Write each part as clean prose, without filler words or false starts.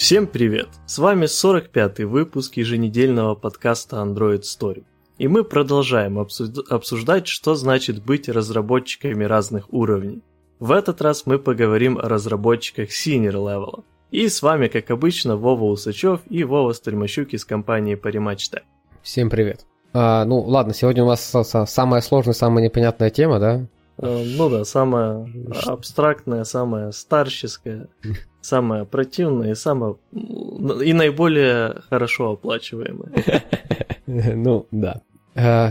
Всем привет! С вами 45-й выпуск еженедельного подкаста Android Story. И мы продолжаем обсуждать, что значит быть разработчиками разных уровней. В этот раз мы поговорим о разработчиках senior level. И с вами, как обычно, Вова Усачев и Вова Стальмощук из компании Parimatch Tech. Всем привет! Ну ладно, сегодня у вас самая сложная, самая непонятная тема, да? Ну да, самая абстрактная, самая старческая, самая противная и самая и наиболее хорошо оплачиваемая. Ну да.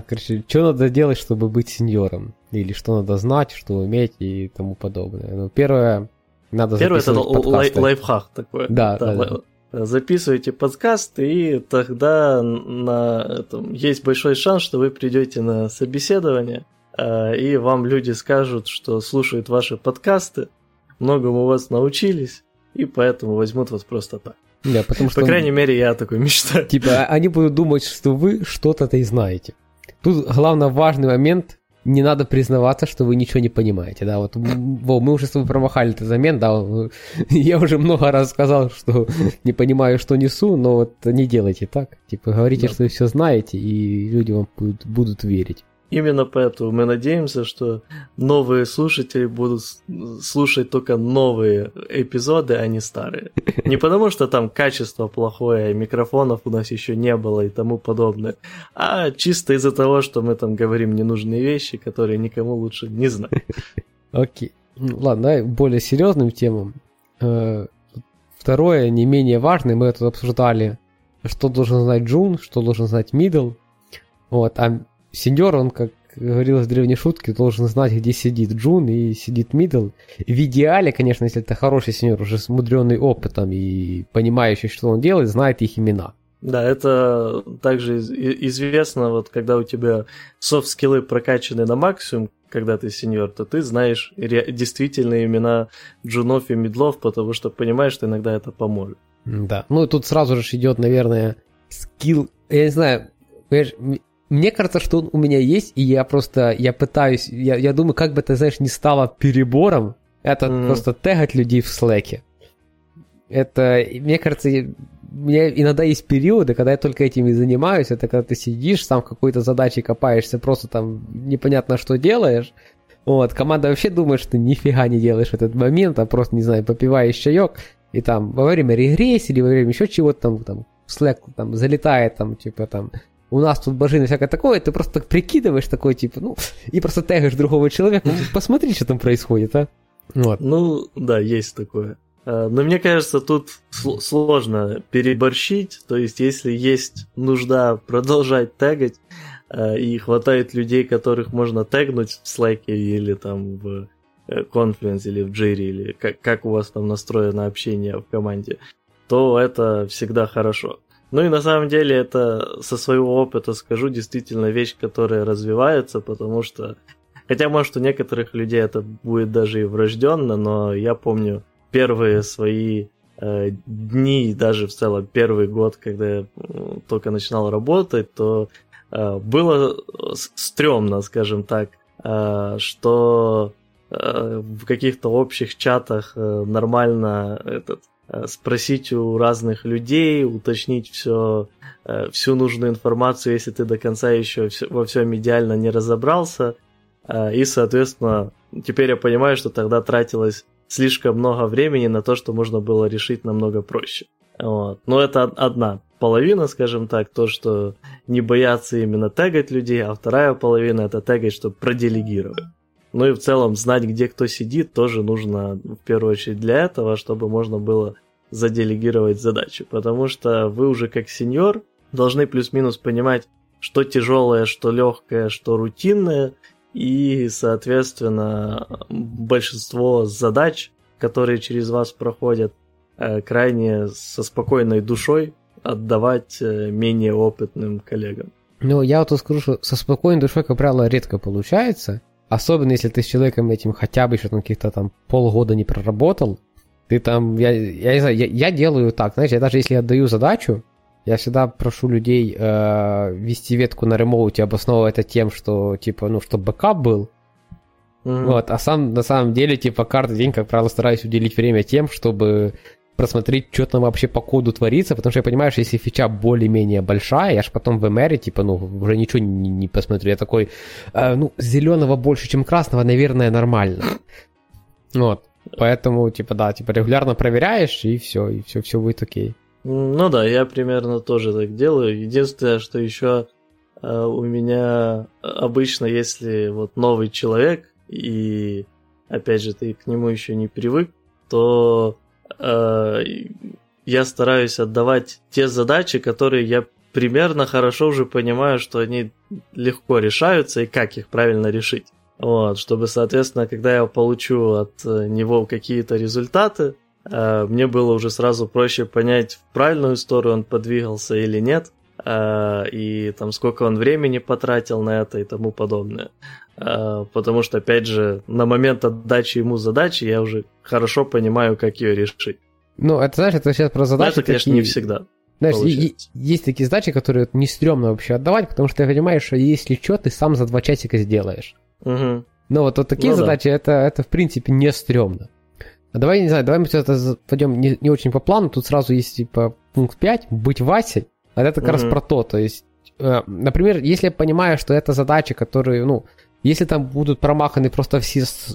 Короче, что надо делать, чтобы быть сеньором? Или что надо знать, что уметь и тому подобное? Ну, первое, надо записывать подкасты. Первое, это лайфхак такой. Да. Записывайте подкаст, и тогда есть большой шанс, что вы придете на собеседование, и вам люди скажут, что слушают ваши подкасты, многому у вас научились, и поэтому возьмут вас просто так. Да, потому что, по крайней мере, я такой мечтаю. Типа, они будут думать, что вы что-то и знаете. Тут, главное, важный момент, не надо признаваться, что вы ничего не понимаете. Да, вот, мы уже с тобой промахали этот момент, да, я уже много раз сказал, что не понимаю, что несу, но вот не делайте так. Типа, говорите, да, что вы все знаете, и люди вам будут верить. Именно поэтому мы надеемся, что новые слушатели будут слушать только новые эпизоды, а не старые. Не потому, что там качество плохое, микрофонов у нас еще не было и тому подобное, а чисто из-за того, что мы там говорим ненужные вещи, которые никому лучше не знать. Окей. Ладно, давай более серьезным темам. Второе, не менее важное, мы тут обсуждали, что должен знать джун, что должен знать мидл. Вот, сеньор, он, как говорилось в древней шутке, должен знать, где сидит джун и сидит мидл. В идеале, конечно, если это хороший сеньор, уже с мудрённым опытом и понимающий, что он делает, знает их имена. Да, это также известно, вот когда у тебя софт-скиллы прокачаны на максимум, когда ты сеньор, то ты знаешь действительно имена джунов и мидлов, потому что понимаешь, что иногда это поможет. Да, ну и тут сразу же идёт, наверное, скилл, я не знаю, понимаешь, мне кажется, что он у меня есть, и я пытаюсь, я думаю, как бы это, знаешь, не стало перебором, это просто тегать людей в Slack'е. Это, мне кажется, у меня иногда есть периоды, когда я только этим и занимаюсь, это когда ты сидишь, сам в какой-то задаче копаешься, просто там непонятно, что делаешь. Вот, команда вообще думает, что ты нифига не делаешь в этот момент, а просто, не знаю, попиваешь чаек, и там во время регрессии или во время еще чего-то там Slack там залетает, там, типа там... У нас тут божина всякое такое, ты просто так прикидываешь такой, типа, ну, и просто тегаешь другого человека, посмотри, что там происходит, а? Вот. Ну, да, есть такое. Но мне кажется, тут сложно переборщить, то есть, если есть нужда продолжать тегать, и хватает людей, которых можно тегнуть в Slack или там в Confluence или в Jira, или как у вас там настроено общение в команде, то это всегда хорошо. Ну и на самом деле это, со своего опыта скажу, действительно вещь, которая развивается, потому что, хотя, может, у некоторых людей это будет даже и врожденно, но я помню первые свои дни, даже в целом первый год, когда я только начинал работать, то было стрёмно, скажем так, что в каких-то общих чатах нормально спросить у разных людей, уточнить всю нужную информацию, если ты до конца еще во всем идеально не разобрался. И, соответственно, теперь я понимаю, что тогда тратилось слишком много времени на то, что можно было решить намного проще. Вот. Но это одна половина, скажем так, то, что не бояться именно тегать людей, а вторая половина – это тегать, чтобы проделегировать. Ну и в целом знать, где кто сидит, тоже нужно в первую очередь для этого, чтобы можно было заделегировать задачи. Потому что вы уже как сеньор должны плюс-минус понимать, что тяжелое, что легкое, что рутинное. И, соответственно, большинство задач, которые через вас проходят, крайне со спокойной душой отдавать менее опытным коллегам. Ну, я вот скажу, что со спокойной душой, как правило, редко получается. Особенно, если ты с человеком этим хотя бы еще каких-то там полгода не проработал, ты там, я не знаю, я делаю так, знаешь, я даже если я отдаю задачу, я всегда прошу людей вести ветку на ремоуте, обосновывая это тем, что, типа, ну, чтобы бэкап был, вот, а сам, на самом деле, типа, каждый день, как правило, стараюсь уделить время тем, чтобы просмотреть, что там вообще по коду творится, потому что я понимаю, что если фича более-менее большая, я же потом в MR, типа, ну, уже ничего не посмотрю. Я такой, ну, зеленого больше, чем красного, наверное, нормально. Вот. Поэтому, типа, да, типа, регулярно проверяешь, и все будет окей. Ну да, я примерно тоже так делаю. Единственное, что еще у меня обычно, если вот новый человек, и, опять же, ты к нему еще не привык, то я стараюсь отдавать те задачи, которые я примерно хорошо уже понимаю, что они легко решаются и как их правильно решить. Вот, чтобы, соответственно, когда я получу от него какие-то результаты, мне было уже сразу проще понять, в правильную сторону он подвигался или нет, и там сколько он времени потратил на это и тому подобное. Потому что, опять же, на момент отдачи ему задачи я уже хорошо понимаю, как ее решить. Ну, это, знаешь, это сейчас про задачи... Это, конечно, не всегда. Знаешь, есть такие задачи, которые не стрёмно вообще отдавать, потому что ты понимаешь, что если что, ты сам за 2 часика сделаешь. Угу. Но вот такие задачи, да. это в принципе не стрёмно. А давай, не знаю, давай мы сейчас пойдем не очень по плану, тут сразу есть, типа, пункт 5, быть Васей, а это как раз про то есть, например, если я понимаю, что это задачи, которые, ну, если там будут промаханы просто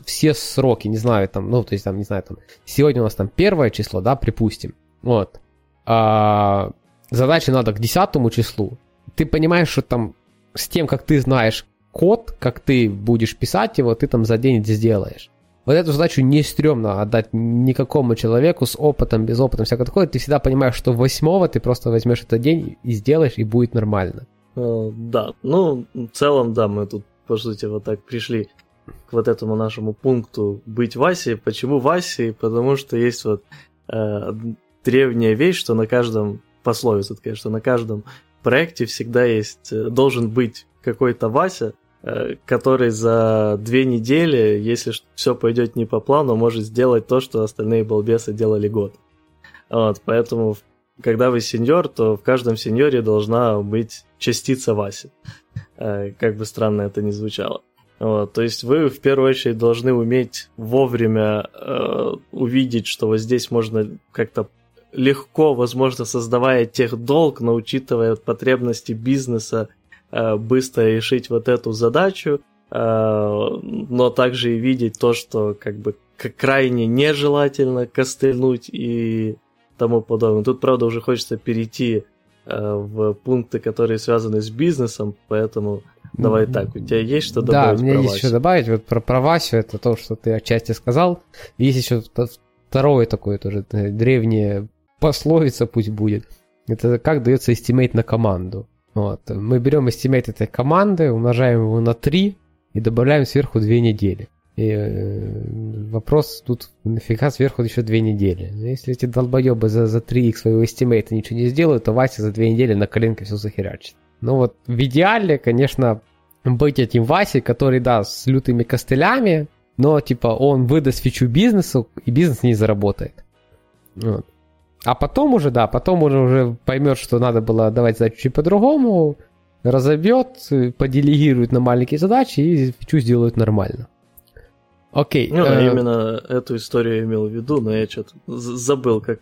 все сроки, не знаю, там, ну, то есть, там, не знаю, там, сегодня у нас там 1 число, да, припустим, вот, задачи надо к 10 числу, ты понимаешь, что там с тем, как ты знаешь код, как ты будешь писать его, ты там за день сделаешь. Вот эту задачу не стрёмно отдать никакому человеку с опытом, без опыта, всякое такое. Ты всегда понимаешь, что 8-го ты просто возьмёшь этот день и сделаешь, и будет нормально. Да, ну, в целом, да, мы тут, по сути, вот так пришли к вот этому нашему пункту «Быть Васей». Почему Васей? Потому что есть вот древняя вещь, что на каждом, пословица такая, что на каждом проекте всегда есть, должен быть какой-то Вася, который за 2 недели, если все пойдет не по плану, может сделать то, что остальные балбесы делали год. Вот, поэтому, когда вы сеньор, то в каждом сеньоре должна быть частица Васи. Как бы странно это ни звучало. Вот, то есть вы, в первую очередь, должны уметь вовремя увидеть, что вот здесь можно как-то легко, возможно, создавая техдолг, но учитывая потребности бизнеса, быстро решить вот эту задачу, но также и видеть то, что как бы крайне нежелательно костыльнуть и тому подобное. Тут, правда, уже хочется перейти в пункты, которые связаны с бизнесом, поэтому давай так, у тебя есть что добавить? Да, у меня есть что добавить, вот про Васю, это то, что ты отчасти сказал. Есть еще второе такое тоже древнее пословица, пусть будет, это как дается estimate на команду. Вот. Мы берем estimate этой команды, умножаем его на 3 и добавляем сверху 2 недели. И вопрос тут, нафига сверху еще 2 недели? Если эти долбоебы за 3х своего estimate ничего не сделают, то Вася за 2 недели на коленке все захерачит. Ну вот, в идеале, конечно, быть этим Васей, который, да, с лютыми костылями, но, типа, он выдаст фичу бизнесу, и бизнес не заработает. Вот. А потом уже, да, уже поймет, что надо было давать задачу чуть по-другому, разобьет, поделегирует на маленькие задачи и фичу сделают нормально. Окей. Ну, именно эту историю я имел в виду, но я что-то забыл, как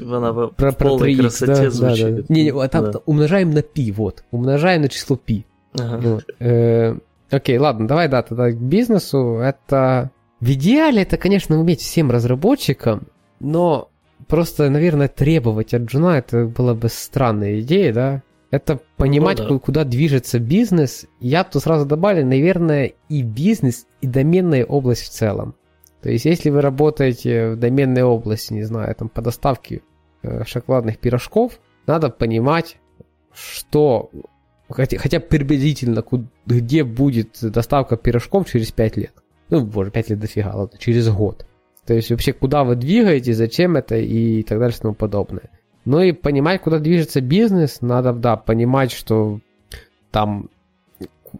она в полной красоте звучит. Да, да. Не, там да. Умножаем на пи, вот. Умножаем на число пи. Ага. Вот. Окей, ладно, давай, да, тогда к бизнесу. Это в идеале, это, конечно, уметь всем разработчикам, но... Просто, наверное, требовать от джуна, это была бы странная идея, да? Это понимать, ну, да. Куда движется бизнес. Я бы тут сразу добавил, наверное, и бизнес, и доменная область в целом. То есть, если вы работаете в доменной области, не знаю, там, по доставке шоколадных пирожков, надо понимать, что хотя бы приблизительно, где будет доставка пирожков через 5 лет. Ну, боже, 5 лет дофига, ладно, через год. То есть вообще, куда вы двигаетесь, зачем это и так далее и тому подобное. Ну и понимать, куда движется бизнес, надо, да, понимать, что там,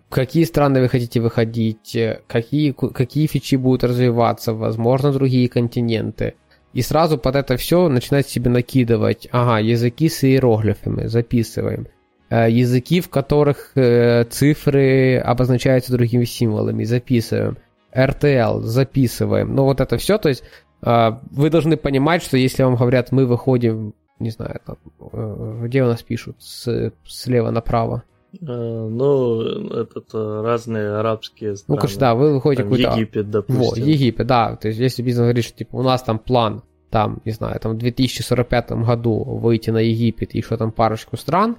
какие страны вы хотите выходить, какие фичи будут развиваться, возможно, другие континенты. И сразу под это все начинать себе накидывать, ага, языки с иероглифами, записываем. Языки, в которых цифры обозначаются другими символами, записываем. RTL, записываем. Ну, вот это все, то есть вы должны понимать, что если вам говорят, мы выходим, не знаю, там, где у нас пишут, слева направо? Ну, это разные арабские страны. Ну, конечно, да, вы выходите там, куда-то. Египет, допустим. Во, Египет, да. То есть, если бизнес говорит, что типа, у нас там план, там, не знаю, там в 2045 году выйти на Египет и еще там парочку стран,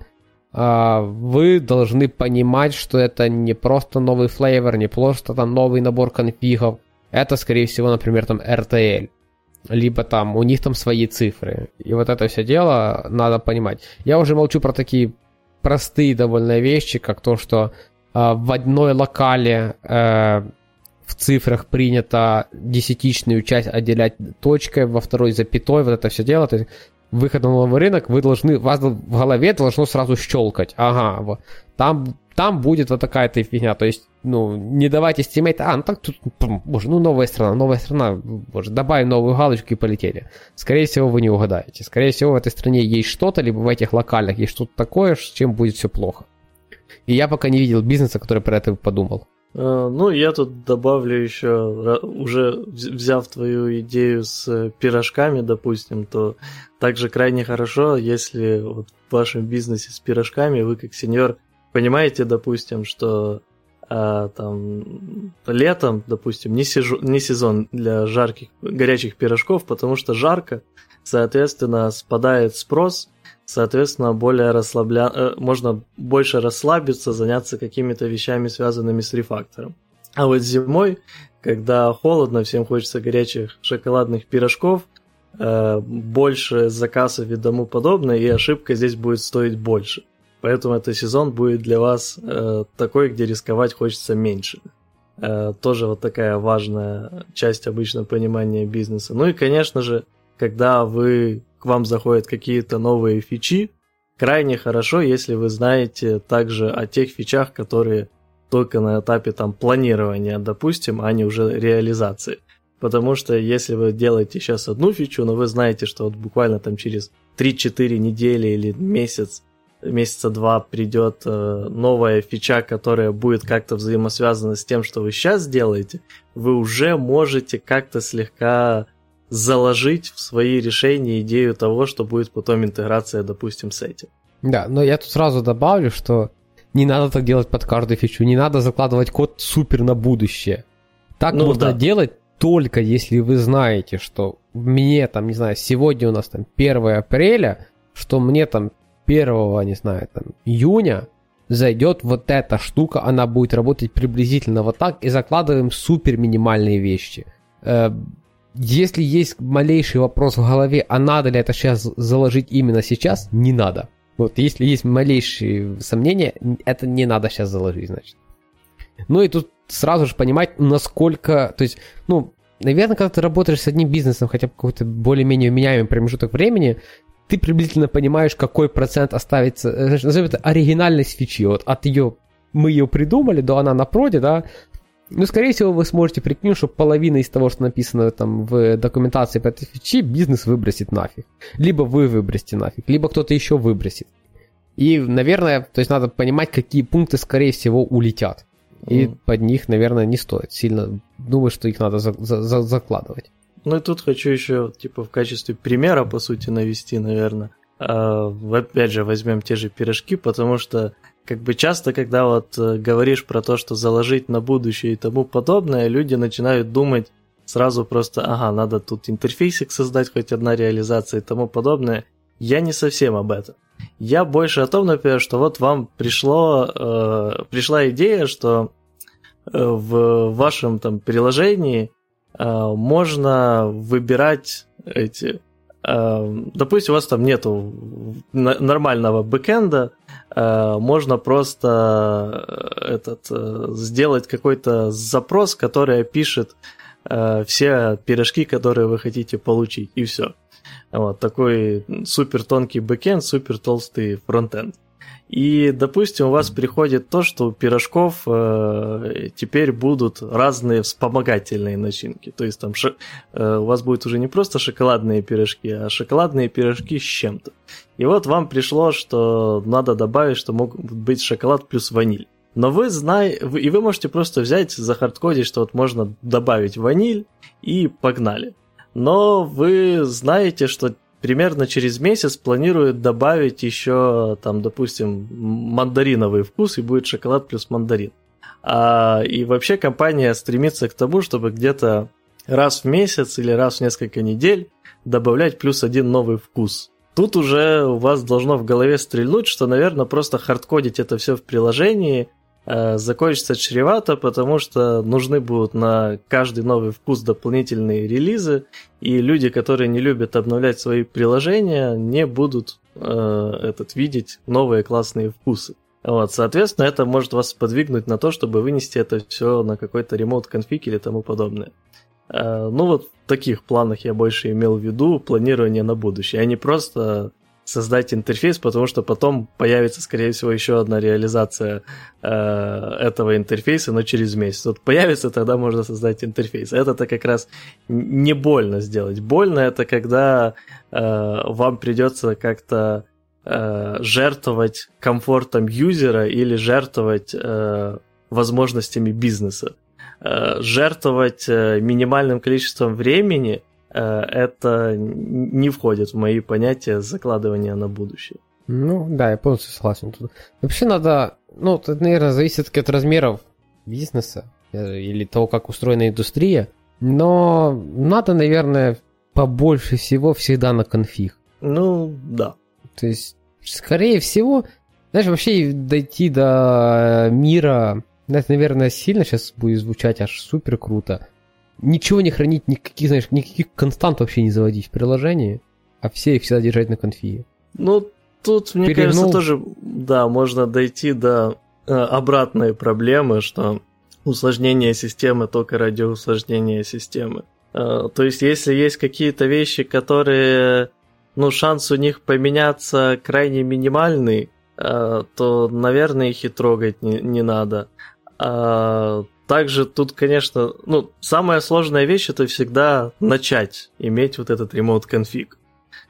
вы должны понимать, что это не просто новый флейвор, не просто там новый набор конфигов. Это, скорее всего, например, там RTL. Либо там у них там свои цифры. И вот это все дело надо понимать. Я уже молчу про такие простые довольно вещи, как то, что в одной локале в цифрах принято десятичную часть отделять точкой, во второй запятой, вот это все дело. То есть выход на новый рынок, вы должны, вас в голове должно сразу щелкать. Ага, вот. Там будет вот такая-то фигня. То есть, ну, не давайте стимейт. Ну так тут, боже, ну новая страна, боже, добавим новую галочку и полетели. Скорее всего, вы не угадаете. Скорее всего, в этой стране есть что-то, либо в этих локальных есть что-то такое, с чем будет все плохо. И я пока не видел бизнеса, который про это подумал. Ну, я тут добавлю еще, уже взяв твою идею с пирожками, допустим, то также крайне хорошо, если вот в вашем бизнесе с пирожками вы как сеньор понимаете, допустим, что там летом, допустим, не сезон для жарких, горячих пирожков, потому что жарко, соответственно, спадает спрос, соответственно, можно больше расслабиться, заняться какими-то вещами, связанными с рефактором. А вот зимой, когда холодно, всем хочется горячих шоколадных пирожков, больше заказов и тому подобное, и ошибка здесь будет стоить больше. Поэтому этот сезон будет для вас такой, где рисковать хочется меньше. Тоже вот такая важная часть обычно понимания бизнеса. Ну и, конечно же, когда к вам заходят какие-то новые фичи, крайне хорошо, если вы знаете также о тех фичах, которые только на этапе там планирования, допустим, а не уже реализации. Потому что если вы делаете сейчас одну фичу, но вы знаете, что вот буквально там через 3-4 недели или месяца два придет новая фича, которая будет как-то взаимосвязана с тем, что вы сейчас делаете, вы уже можете как-то слегка заложить в свои решения идею того, что будет потом интеграция, допустим, с этим. Да, но я тут сразу добавлю, что не надо так делать под каждую фичу, не надо закладывать код супер на будущее. Так можно делать только если вы знаете, что мне там, не знаю, сегодня у нас там 1 апреля, что мне там 1, не знаю, там, июня зайдет вот эта штука, она будет работать приблизительно вот так, и закладываем супер минимальные вещи. Если есть малейший вопрос в голове, а надо ли это сейчас заложить именно сейчас, не надо. Вот, если есть малейшие сомнения, это не надо сейчас заложить, значит. Ну и тут сразу же понимать, насколько, то есть, ну, наверное, когда ты работаешь с одним бизнесом, хотя бы какой-то более-менее вменяемый промежуток времени, ты приблизительно понимаешь, какой процент оставится, назовем это оригинальность фичи, вот от ее, мы ее придумали, да, она на проде, да, но, скорее всего, вы сможете прикинуть, что половина из того, что написано там в документации по этой фичи, бизнес выбросит нафиг, либо вы выбросите нафиг, либо кто-то еще выбросит, и, наверное, то есть надо понимать, какие пункты, скорее всего, улетят, и под них, наверное, не стоит сильно думать, что их надо закладывать. Ну и тут хочу еще, типа, в качестве примера, по сути, навести, наверное. Опять же, возьмем те же пирожки, потому что, как бы, часто, когда вот говоришь про то, что заложить на будущее и тому подобное, люди начинают думать сразу просто, ага, надо тут интерфейсик создать, хоть одна реализация и тому подобное. Я не совсем об этом. Я больше о том, например, что вот вам пришла идея, что в вашем там приложении можно выбирать эти... Допустим, у вас там нету нормального бэкэнда, можно просто сделать какой-то запрос, который опишет все пирожки, которые вы хотите получить, и все. Вот, такой супер тонкий бэкэнд, супер толстый фронтэнд. И, допустим, у вас приходит то, что у пирожков теперь будут разные вспомогательные начинки. То есть там у вас будут уже не просто шоколадные пирожки, а шоколадные пирожки с чем-то. И вот вам пришло, что надо добавить, что мог быть шоколад плюс ваниль. Но вы можете просто взять, захардкодить, что вот можно добавить ваниль, и погнали. но вы знаете, что примерно через месяц планируют добавить еще, там, допустим, мандариновый вкус, и будет шоколад плюс мандарин. И вообще компания стремится к тому, чтобы где-то раз в месяц или раз в несколько недель добавлять плюс один новый вкус. Тут уже у вас должно в голове стрельнуть, что, наверное, просто хардкодить это все в приложении закончится чревато, потому что нужны будут на каждый новый вкус дополнительные релизы, и люди, которые не любят обновлять свои приложения, не будут видеть новые классные вкусы. Вот, соответственно, это может вас подвигнуть на то, чтобы вынести это все на какой-то ремоут-конфиг или тому подобное. Ну вот в таких планах я больше имел в виду планирование на будущее, а не просто создать интерфейс, потому что потом появится, скорее всего, еще одна реализация этого интерфейса, но через месяц. Вот появится, тогда можно создать интерфейс. Это-то как раз не больно сделать. Больно это когда вам придется как-то жертвовать комфортом юзера или жертвовать возможностями бизнеса. Жертвовать минимальным количеством времени это не входит в мои понятия закладывания на будущее. Ну да, я полностью согласен тут. Вообще надо, ну, это, наверное, зависит от размеров бизнеса или того, как устроена индустрия, но надо, наверное, побольше всего всегда на конфиг. Ну да. То есть, скорее всего, знаешь, вообще дойти до мира, это, наверное, сильно сейчас будет звучать аж супер круто. Ничего не хранить, никаких, знаешь, никаких констант вообще не заводить в приложении, а все их всегда держать на конфиге. Ну, тут, мне кажется, тоже, да, можно дойти до обратной проблемы, что усложнение системы только ради усложнения системы. То есть, если есть какие-то вещи, которые, ну, шанс у них поменяться крайне минимальный, то, наверное, их и трогать не надо. Также тут, конечно, ну, самая сложная вещь – это всегда начать иметь вот этот ремоут-конфиг.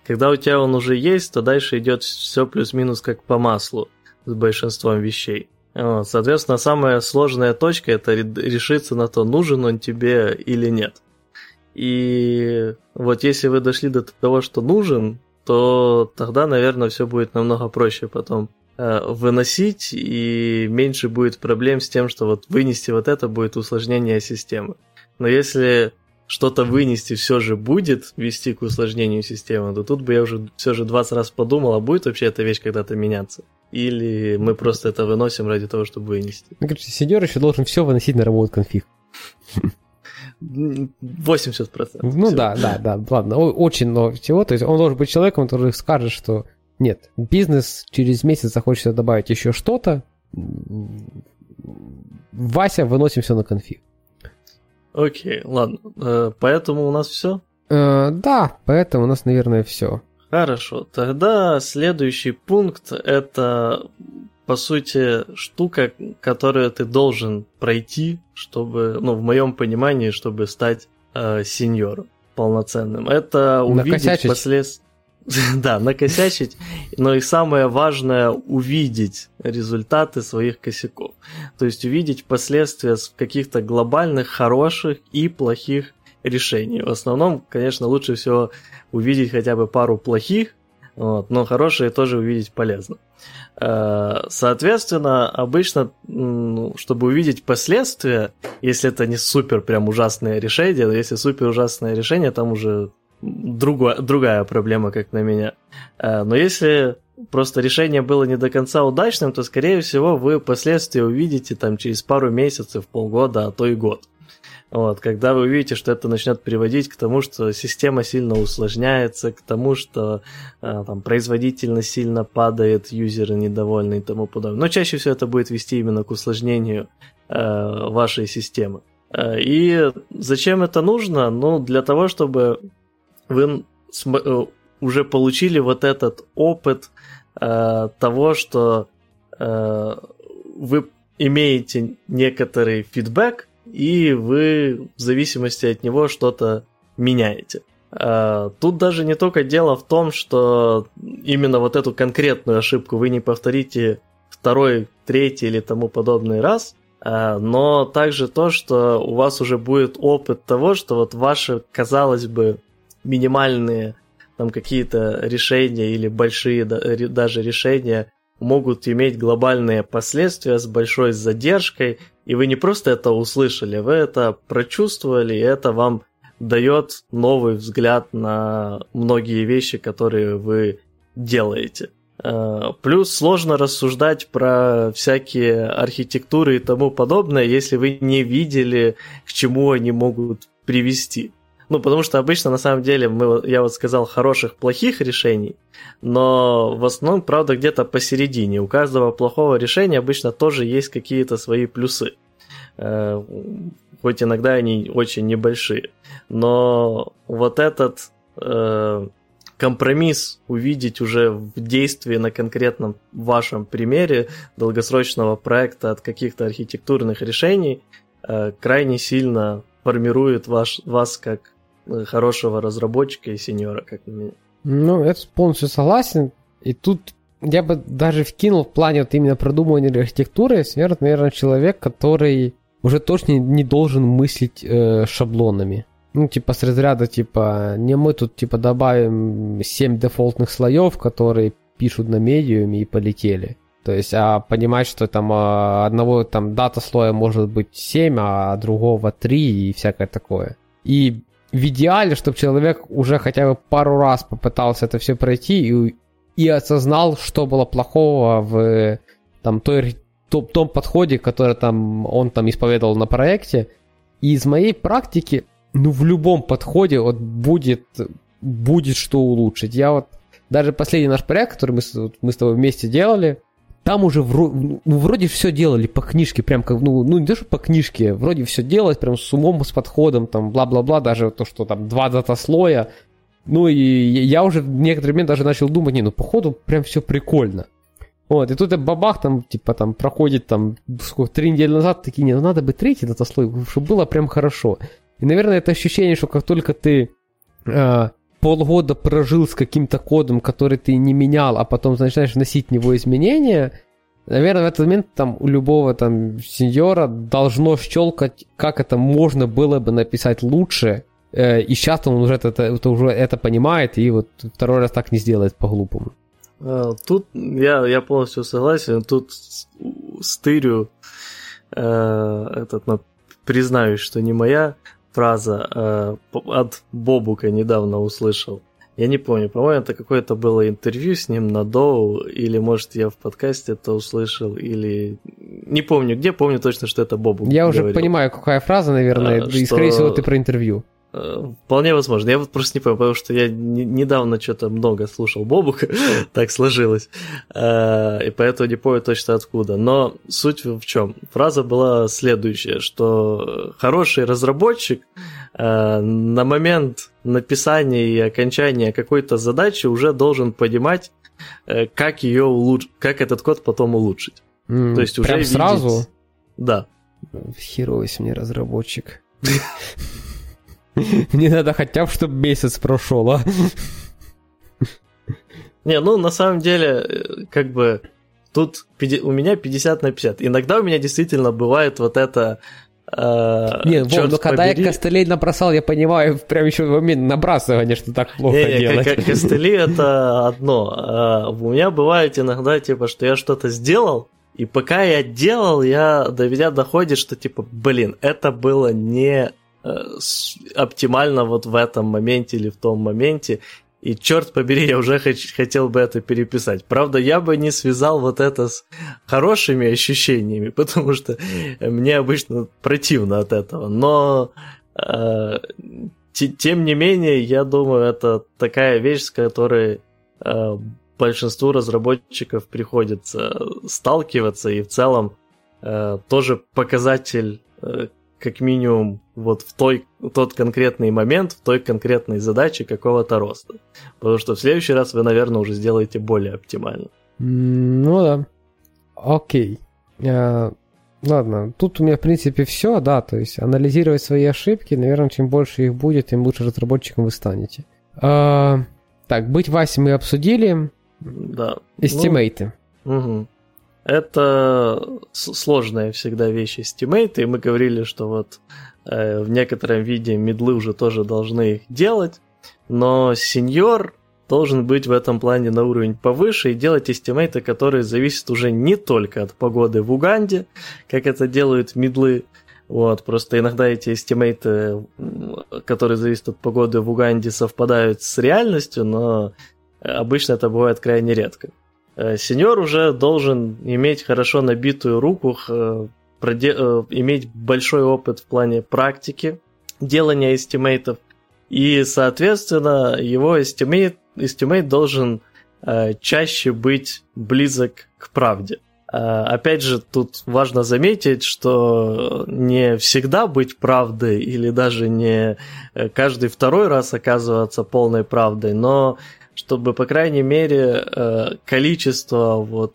Когда у тебя он уже есть, то дальше идет все плюс-минус как по маслу с большинством вещей. Вот. Соответственно, самая сложная точка – это решиться на то, нужен он тебе или нет. И вот если вы дошли до того, что нужен, то тогда, наверное, все будет намного проще потом выносить, и меньше будет проблем с тем, что вот вынести вот это будет усложнение системы. Но если что-то вынести все же будет вести к усложнению системы, то тут бы я уже все же 20 раз подумал, а будет вообще эта вещь когда-то меняться? Или мы просто это выносим ради того, чтобы вынести? Ну, короче, сеньор еще должен все выносить на ремоут-конфиг. 80%. Ну всего. да, ладно, очень много всего, то есть он должен быть человеком, который скажет, что нет, бизнес через месяц захочет добавить еще что-то, Вася, выносим все на конфиг. Окей, ладно, поэтому у нас все? Да, поэтому у нас, наверное, все. Хорошо, тогда следующий пункт это, по сути, штука, которую ты должен пройти, чтобы, ну, в моем понимании, чтобы стать сеньором полноценным. Это увидеть последствия. Да, накосячить, но и самое важное – увидеть результаты своих косяков. То есть увидеть последствия каких-то глобальных, хороших и плохих решений. В основном, конечно, лучше всего увидеть хотя бы пару плохих, вот, но хорошие тоже увидеть полезно. Соответственно, обычно, чтобы увидеть последствия, если это не супер прям ужасное решение, но если супер ужасное решение, там уже другая проблема, как на меня. Но если просто решение было не до конца удачным, то, скорее всего, вы последствия увидите там через пару месяцев, полгода, а то и год. Вот, когда вы увидите, что это начнет приводить к тому, что система сильно усложняется, к тому, что там, производительность сильно падает, юзеры недовольны и тому подобное. Но чаще всего это будет вести именно к усложнению вашей системы. И зачем это нужно? Ну, для того, чтобы вы уже получили вот этот опыт того, что вы имеете некоторый фидбэк, и вы в зависимости от него что-то меняете. Тут даже не только дело в том, что именно вот эту конкретную ошибку вы не повторите второй, третий или тому подобный раз, но также то, что у вас уже будет опыт того, что вот ваше, казалось бы, минимальные там какие-то решения или большие даже решения могут иметь глобальные последствия с большой задержкой, и вы не просто это услышали, вы это прочувствовали, и это вам дает новый взгляд на многие вещи, которые вы делаете. Плюс сложно рассуждать про всякие архитектуры и тому подобное, если вы не видели, к чему они могут привести. Ну, потому что обычно, на самом деле, я вот сказал, хороших, плохих решений, но в основном, правда, где-то посередине. У каждого плохого решения обычно тоже есть какие-то свои плюсы. Хоть иногда они очень небольшие. Но вот этот компромисс увидеть уже в действии на конкретном вашем примере долгосрочного проекта от каких-то архитектурных решений крайне сильно формирует вас как хорошего разработчика и сеньора, как мне. Ну, я полностью согласен. И тут я бы даже вкинул в плане вот именно продумывания архитектуры, сеньор, наверное, человек, который уже точно не должен мыслить шаблонами. Ну, типа, с разряда, типа, не мы тут, типа, добавим 7 дефолтных слоев, которые пишут на медиуме и полетели. То есть, понимать, что там одного там дата-слоя может быть 7, а другого 3 и всякое такое. И в идеале, чтобы человек уже хотя бы пару раз попытался это все пройти и осознал, что было плохого в там, том подходе, который там, он там исповедовал на проекте. И из моей практики, ну, в любом подходе вот будет что улучшить. Я вот даже последний наш проект, который мы с тобой вместе делали, там уже вроде все делали по книжке, прям как, ну не то, что по книжке, вроде все делалось прям с умом, с подходом, там, бла-бла-бла, даже то, что там 2 дата-слоя. Ну, и я уже в некоторый момент даже начал думать, походу прям все прикольно. Вот, и тут бабах, там, типа, там, проходит, там, сколько, 3 недели назад, такие, надо бы 3 дата-слой, чтобы было прям хорошо. И, наверное, это ощущение, что как только ты... полгода прожил с каким-то кодом, который ты не менял, а потом начинаешь вносить в него изменения, наверное, в этот момент там у любого там сеньора должно щелкать, как это можно было бы написать лучше, и сейчас он уже это понимает, и вот второй раз так не сделает по-глупому. Тут я полностью согласен, тут стырю признаюсь, что не моя фраза, от Бобука недавно услышал. Я не помню, по-моему, это какое-то было интервью с ним на Доу, или, может, я в подкасте это услышал, или... Не помню где, помню точно, что это Бобук говорил. Я уже понимаю, какая фраза, наверное, и, скорее всего, ты про интервью. Вполне возможно. Я вот просто не понял, потому что я недавно что-то много слушал Бобука, так сложилось, и поэтому не помню точно откуда. Но суть в чем? Фраза была следующая, что хороший разработчик на момент написания и окончания какой-то задачи уже должен понимать, как этот код потом улучшить. То есть уже прям сразу? Видеть... Да. Херовый мне разработчик. Мне надо хотя бы, чтобы месяц прошел, а? Не, ну, на самом деле, как бы, тут у меня 50 на 50. Иногда у меня действительно бывает вот это... ну, когда я костылей набросал, я понимаю, прям еще в момент набрасывания, что так плохо делать. Костыли это одно. У меня бывает иногда, типа, что я что-то сделал, и пока я делал, до меня доходит, что, типа, блин, это было не... оптимально вот в этом моменте или в том моменте, и черт побери, я уже хотел бы это переписать. Правда, я бы не связал вот это с хорошими ощущениями, потому что мне обычно противно от этого, но тем не менее, я думаю, это такая вещь, с которой большинству разработчиков приходится сталкиваться, и в целом тоже показатель как минимум вот в тот конкретный момент, в той конкретной задаче какого-то роста. Потому что в следующий раз вы, наверное, уже сделаете более оптимально. Ну да. Окей. Ладно, тут у меня, в принципе, все, да, то есть анализировать свои ошибки, наверное, чем больше их будет, тем лучше разработчиком вы станете. Так, быть Васей мы обсудили. Да. Эстимейты. Угу. Это сложная всегда вещь, эстимейты, и мы говорили, что вот в некотором виде мидлы уже тоже должны их делать, но сеньор должен быть в этом плане на уровень повыше и делать эстимейты, которые зависят уже не только от погоды в Уганде, как это делают мидлы. Вот, просто иногда эти эстимейты, которые зависят от погоды в Уганде, совпадают с реальностью, но обычно это бывает крайне редко. Сеньор уже должен иметь хорошо набитую руку, иметь большой опыт в плане практики делания эстимейтов, и, соответственно, его эстимейт должен чаще быть близок к правде. Опять же, тут важно заметить, что не всегда быть правдой или даже не каждый второй раз оказываться полной правдой, но чтобы, по крайней мере, количество вот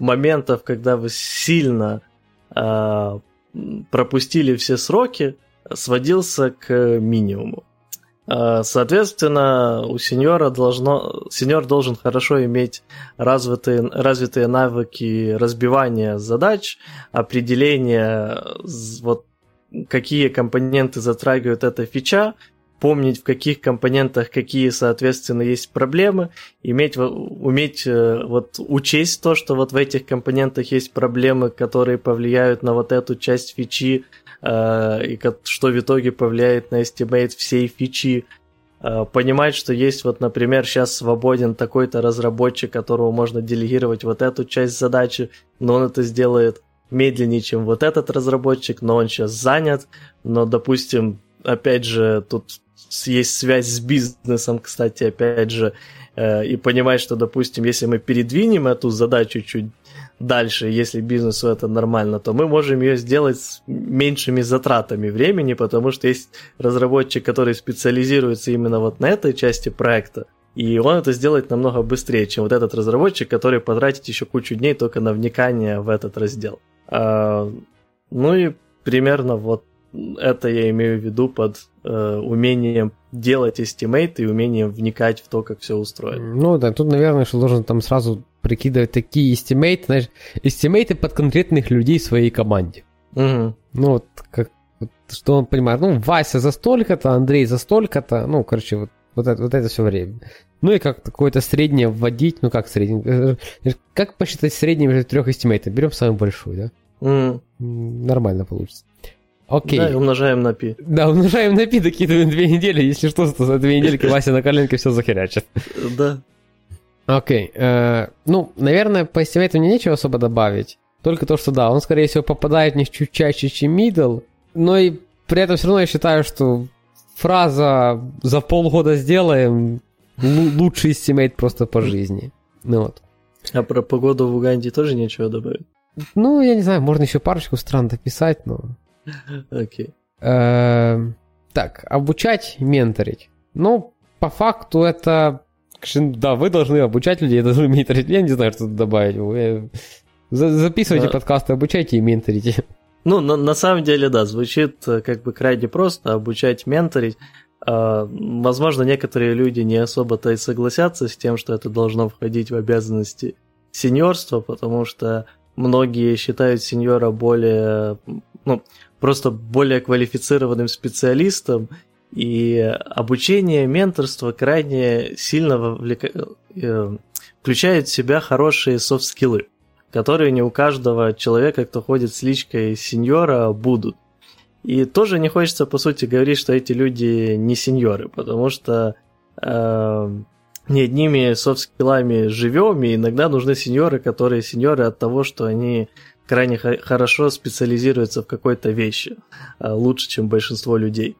моментов, когда вы сильно пропустили все сроки, сводился к минимуму. Соответственно, у сеньора сеньор должен хорошо иметь развитые навыки разбивания задач, определения, вот, какие компоненты затрагивает эта фича, помнить, в каких компонентах какие, соответственно, есть проблемы, уметь вот, учесть то, что вот в этих компонентах есть проблемы, которые повлияют на вот эту часть фичи, и что в итоге повлияет на эстимейт всей фичи. Понимать, что есть, вот, например, сейчас свободен такой-то разработчик, которого можно делегировать вот эту часть задачи, но он это сделает медленнее, чем вот этот разработчик, но он сейчас занят, но, допустим, опять же, тут есть связь с бизнесом, кстати, опять же, и понимать, что, допустим, если мы передвинем эту задачу чуть дальше, если бизнесу это нормально, то мы можем ее сделать с меньшими затратами времени, потому что есть разработчик, который специализируется именно вот на этой части проекта, и он это сделает намного быстрее, чем вот этот разработчик, который потратит еще кучу дней только на вникание в этот раздел. Ну и примерно вот это я имею в виду под умением делать эстимейты и умением вникать в то, как все устроено. Ну да, тут, наверное, что должен там сразу прикидывать такие эстимейты, знаешь, эстимейты под конкретных людей в своей команде. Угу. Ну вот, как, вот, что он понимает, ну, Вася за столько-то, Андрей за столько-то, ну, короче, вот это все время. Ну и как какое-то среднее вводить, ну как среднее, как посчитать среднее между трех эстимейтов? Берем самую большую, да? Угу. Нормально получится. Окей. Да, умножаем на пи. Да, умножаем на пи, докидываем 2 недели. Если что, то за 2 недельки Вася на коленке все захерячит. Да. Окей. Ну, наверное, по эстимейту мне нечего особо добавить. Только то, что да, он, скорее всего, попадает в них чуть чаще, чем мидл. Но и при этом все равно я считаю, что фраза «за полгода сделаем» лучший эстимейт просто по жизни. Ну вот. А про погоду в Уганде тоже нечего добавить? Ну, я не знаю, можно еще парочку стран дописать, но... Окей. Так, обучать, менторить. Ну, по факту это... Да, вы должны обучать людей, должны менторить. Я не знаю, что тут добавить. Записывайте подкасты, обучайте и менторите. Ну, на самом деле, да, звучит как бы крайне просто. Обучать, менторить. Возможно, некоторые люди не особо-то и согласятся с тем, что это должно входить в обязанности сеньорства, потому что многие считают сеньора более... Ну, просто более квалифицированным специалистом, и обучение, менторство крайне сильно включает в себя хорошие софт-скиллы, которые не у каждого человека, кто ходит с личкой сеньора, будут. И тоже не хочется, по сути, говорить, что эти люди не сеньоры, потому что не одними софт-скиллами живем, и иногда нужны сеньоры, которые сеньоры от того, что они... крайне хорошо специализируется в какой-то вещи, лучше, чем большинство людей.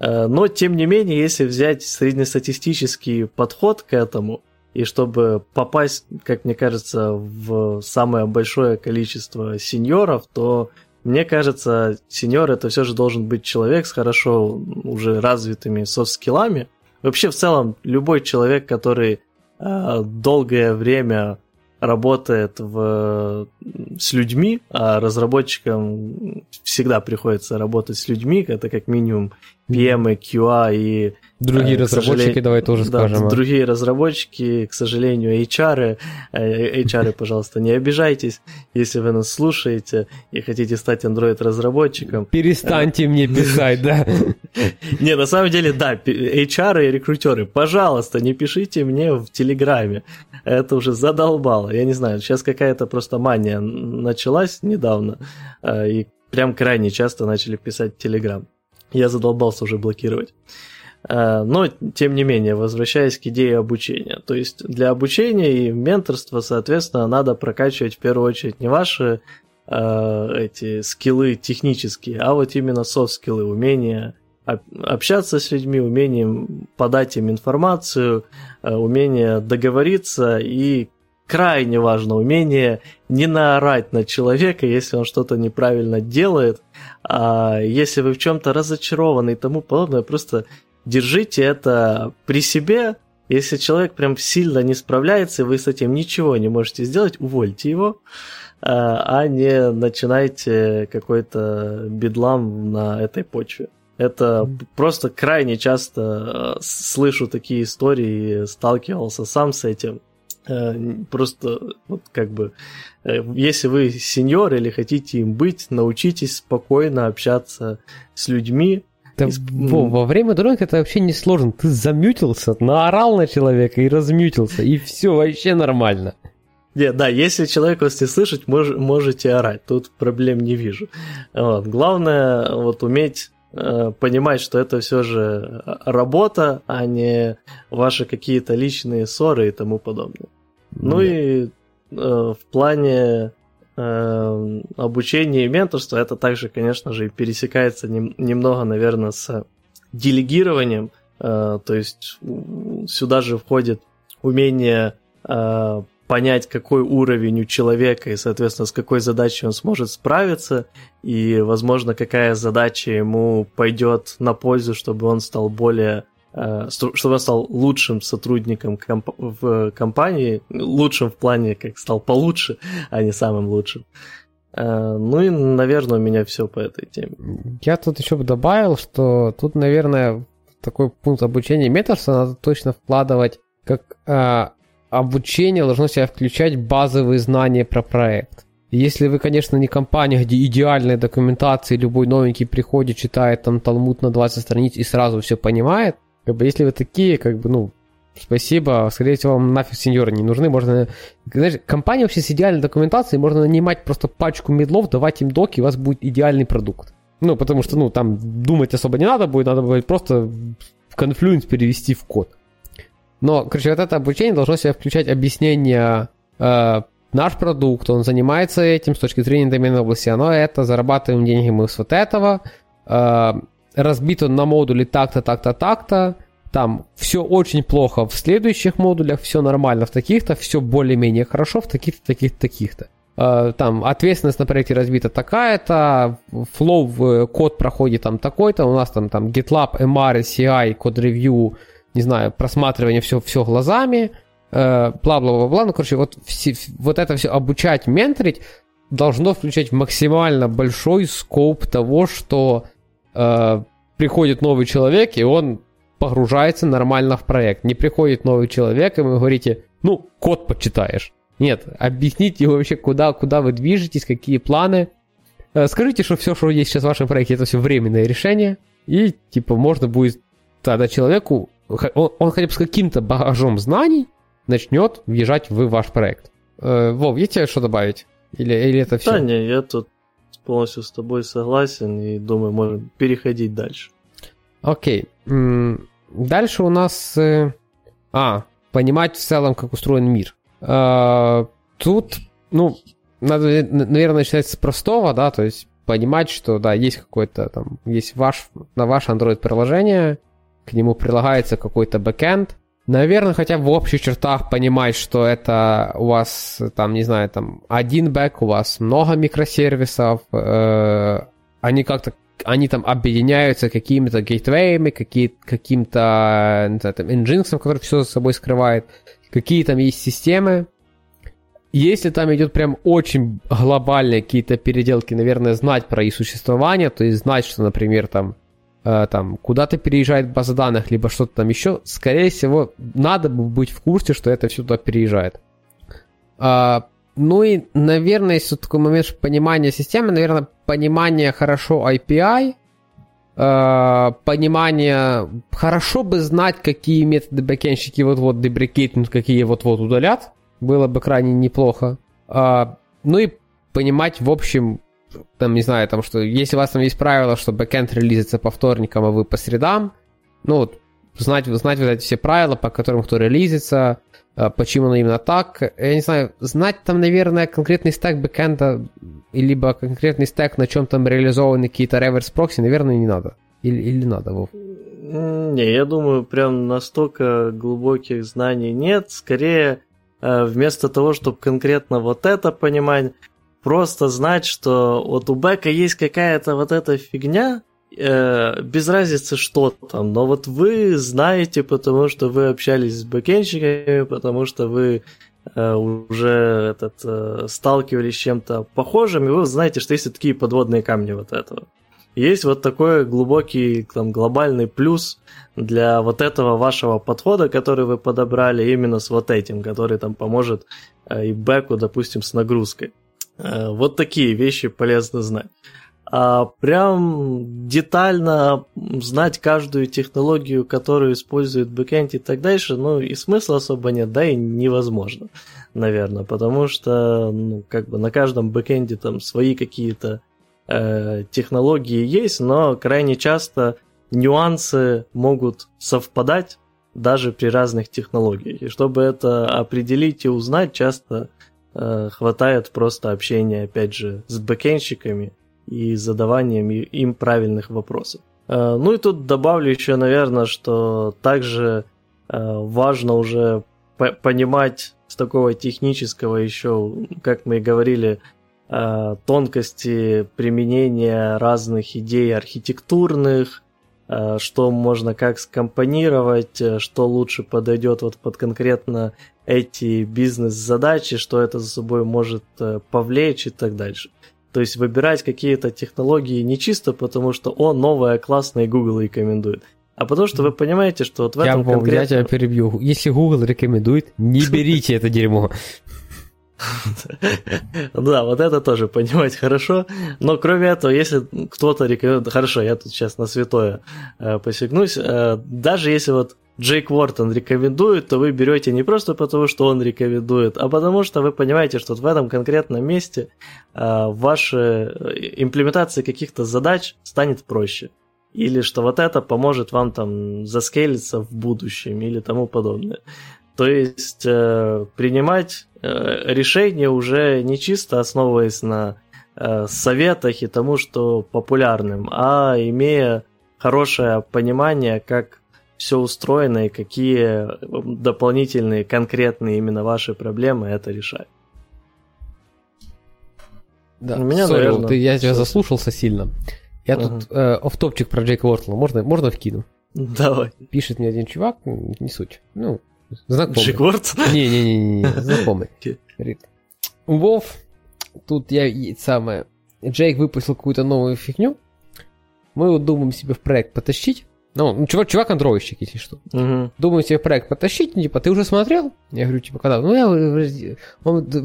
Но, тем не менее, если взять среднестатистический подход к этому, и чтобы попасть, как мне кажется, в самое большое количество сеньоров, то, мне кажется, сеньор – это все же должен быть человек с хорошо уже развитыми софт-скиллами. Вообще, в целом, любой человек, который долгое время... работает с людьми, а разработчикам всегда приходится работать с людьми, это как минимум PM, QA и Другие разработчики, давай тоже скажем. Другие разработчики, к сожалению, HR, пожалуйста, не обижайтесь, если вы нас слушаете и хотите стать Android-разработчиком. Перестаньте мне писать, да. Не, на самом деле, да, HR и рекрутеры, пожалуйста, не пишите мне в Телеграме. Это уже задолбало. Я не знаю, сейчас какая-то просто мания началась недавно, и прям крайне часто начали писать в Телеграм. Я задолбался уже блокировать. Но, тем не менее, возвращаясь к идее обучения. То есть для обучения и менторства, соответственно, надо прокачивать в первую очередь не ваши эти скиллы технические, а вот именно софт-скиллы, умение общаться с людьми, умение подать им информацию, умение договориться и крайне важно умение не наорать на человека, если он что-то неправильно делает. А если вы в чем-то разочарованы и тому подобное, просто держите это при себе. Если человек прям сильно не справляется, и вы с этим ничего не можете сделать, увольте его, а не начинайте какой-то бедлам на этой почве. Это просто крайне часто слышу такие истории, сталкивался сам с этим. Просто, вот как бы, если вы сеньор или хотите им быть, научитесь спокойно общаться с людьми. Да, во время дронка это вообще не сложно. Ты замьютился, наорал на человека и размьютился, и все вообще нормально. Нет, да, если человек вас не слышит, можете орать, тут проблем не вижу. Вот. Главное вот уметь понимать, что это все же работа, а не ваши какие-то личные ссоры и тому подобное. Ну и в плане обучения и менторства это также, конечно же, пересекается немного, наверное, с делегированием. То есть сюда же входит умение понять, какой уровень у человека и, соответственно, с какой задачей он сможет справиться и, возможно, какая задача ему пойдет на пользу, чтобы он стал лучшим сотрудником в компании, лучшим в плане, как стал получше, а не самым лучшим. Ну и, наверное, у меня все по этой теме. Я тут еще бы добавил, что тут, наверное, такой пункт обучения и менторства надо точно вкладывать как... Обучение должно в себя включать базовые знания про проект. Если вы, конечно, не компания, где идеальная документация, любой новенький приходит, читает там Талмуд на 20 страниц и сразу все понимает, как бы, если вы такие, как бы, ну, спасибо, скорее всего, вам нафиг сеньоры не нужны, можно... Знаешь, компания вообще с идеальной документацией, можно нанимать просто пачку медлов, давать им доки, и у вас будет идеальный продукт. Ну, потому что, ну, там думать особо не надо будет просто в Confluence перевести в код. Но, короче, вот это обучение должно в себя включать объяснение, наш продукт, он занимается этим с точки зрения доменной области, но это зарабатываем деньги мы с вот этого, разбито на модули так-то, так-то, так-то, там все очень плохо в следующих модулях, все нормально в таких-то, все более-менее хорошо в таких-то, таких-то, таких-то. Там ответственность на проекте разбита такая-то, flow, код проходит там такой-то, у нас там GitLab, MR, CI, код-ревью, не знаю, просматривание все глазами, бла-бла-бла-бла. Ну, короче, вот это все обучать, менторить должно включать максимально большой скоп того, что приходит новый человек, и он погружается нормально в проект. Не приходит новый человек, и вы говорите, ну, код почитаешь. Нет, объясните ему вообще, куда вы движетесь, какие планы. Скажите, что все, что есть сейчас в вашем проекте, это все временное решение, и, типа, можно будет тогда человеку он хотя бы с каким-то багажом знаний начнет въезжать в ваш проект. Вов, есть тебе что добавить? Или это все? Да, не, я тут полностью с тобой согласен и думаю, можем переходить дальше. Окей. Дальше у нас... Понимать в целом, как устроен мир. Тут, ну, надо, наверное, начинать с простого, да, то есть понимать, что, да, есть какой-то там, есть на ваше Android-приложение, к нему прилагается какой-то бэкэнд. Наверное, хотя бы в общих чертах понимать, что это у вас, там, не знаю, там, один бэк, у вас много микросервисов, они там объединяются какими-то гейтвеями, каким-то, не знаю, там, engines, который все за собой скрывает, какие там есть системы. Если там идет прям очень глобальные какие-то переделки, наверное, знать про их существование, то есть знать, что, например, там там, куда-то переезжает база данных, либо что-то там еще, скорее всего, надо бы быть в курсе, что это все туда переезжает. Ну и, наверное, если такой момент понимания системы, наверное, понимание хорошо API, понимание, хорошо бы знать, какие методы бэкэндщики вот-вот дебрикейтнут, какие вот-вот удалят, было бы крайне неплохо. Ну и понимать, в общем, там, не знаю, там, что если у вас там есть правило, что бэкэнд релизится по вторникам, а вы по средам, ну вот, знать вот эти все правила, по которым кто релизится, почему оно именно так, я не знаю, знать там, наверное, конкретный стек бэкэнда, либо конкретный стек, на чем там реализованы какие-то реверс-прокси, наверное, не надо. Или надо, Вов? Не, я думаю, прям настолько глубоких знаний нет. Скорее, вместо того, чтобы конкретно вот это понимать, просто знать, что вот у бэка есть какая-то вот эта фигня, без разницы, что там, но вот вы знаете, потому что вы общались с бэкэндщиками, потому что вы уже сталкивались с чем-то похожим, и вы знаете, что есть такие подводные камни вот этого. Есть вот такой глубокий там, глобальный плюс для вот этого вашего подхода, который вы подобрали именно с вот этим, который там поможет и бэку, допустим, с нагрузкой. Вот такие вещи полезно знать. А прям детально знать каждую технологию, которую использует бэкэнд и так дальше, ну и смысла особо нет, да и невозможно, наверное, потому что ну, как бы на каждом бэкэнде там свои какие-то технологии есть, но крайне часто нюансы могут совпадать даже при разных технологиях. И чтобы это определить и узнать, часто хватает просто общения, опять же, с бэкэндщиками и задаванием им правильных вопросов. Ну и тут добавлю еще, наверное, что также важно уже понимать с такого технического еще, как мы и говорили, тонкости применения разных идей архитектурных, что можно как скомпонировать, что лучше подойдет вот под конкретно эти бизнес-задачи, что это за собой может повлечь и так дальше. То есть выбирать какие-то технологии не чисто потому, что «О, новое, классное, Google рекомендует», а потому что вы понимаете, что вот в этом конкретно... Я тебя перебью. Если Google рекомендует, не берите это дерьмо. Да, вот это тоже понимать хорошо. Но кроме этого, если кто-то рекомендует... Хорошо, я тут сейчас на святое посягнусь. Даже если вот Джейк Уортон рекомендует, то вы берете не просто потому, что он рекомендует, а потому что вы понимаете, что в этом конкретном месте ваша имплементация каких-то задач станет проще. Или что вот это поможет вам там заскейлиться в будущем или тому подобное. То есть принимать решения уже не чисто основываясь на советах и тому, что популярным, а имея хорошее понимание, как все устроено и какие дополнительные, конкретные именно ваши проблемы это решает. Да, меня, sorry, наверное... я тебя заслушался сильно. Я тут офф-топчик про Джейка Уортона. Можно вкину? Давай. Пишет мне один чувак, не суть. Ну, знакомый. Джейк Уортон? Не-не-не, знакомый. Говорит, Вов, тут я самое... Джейк выпустил какую-то новую фигню. Мы вот думаем себе в проект потащить. Ну, чувак-андроидщик, если что. Угу. Думаю, тебе проект потащить, типа, ты уже смотрел? Я говорю, типа, когда? Ну,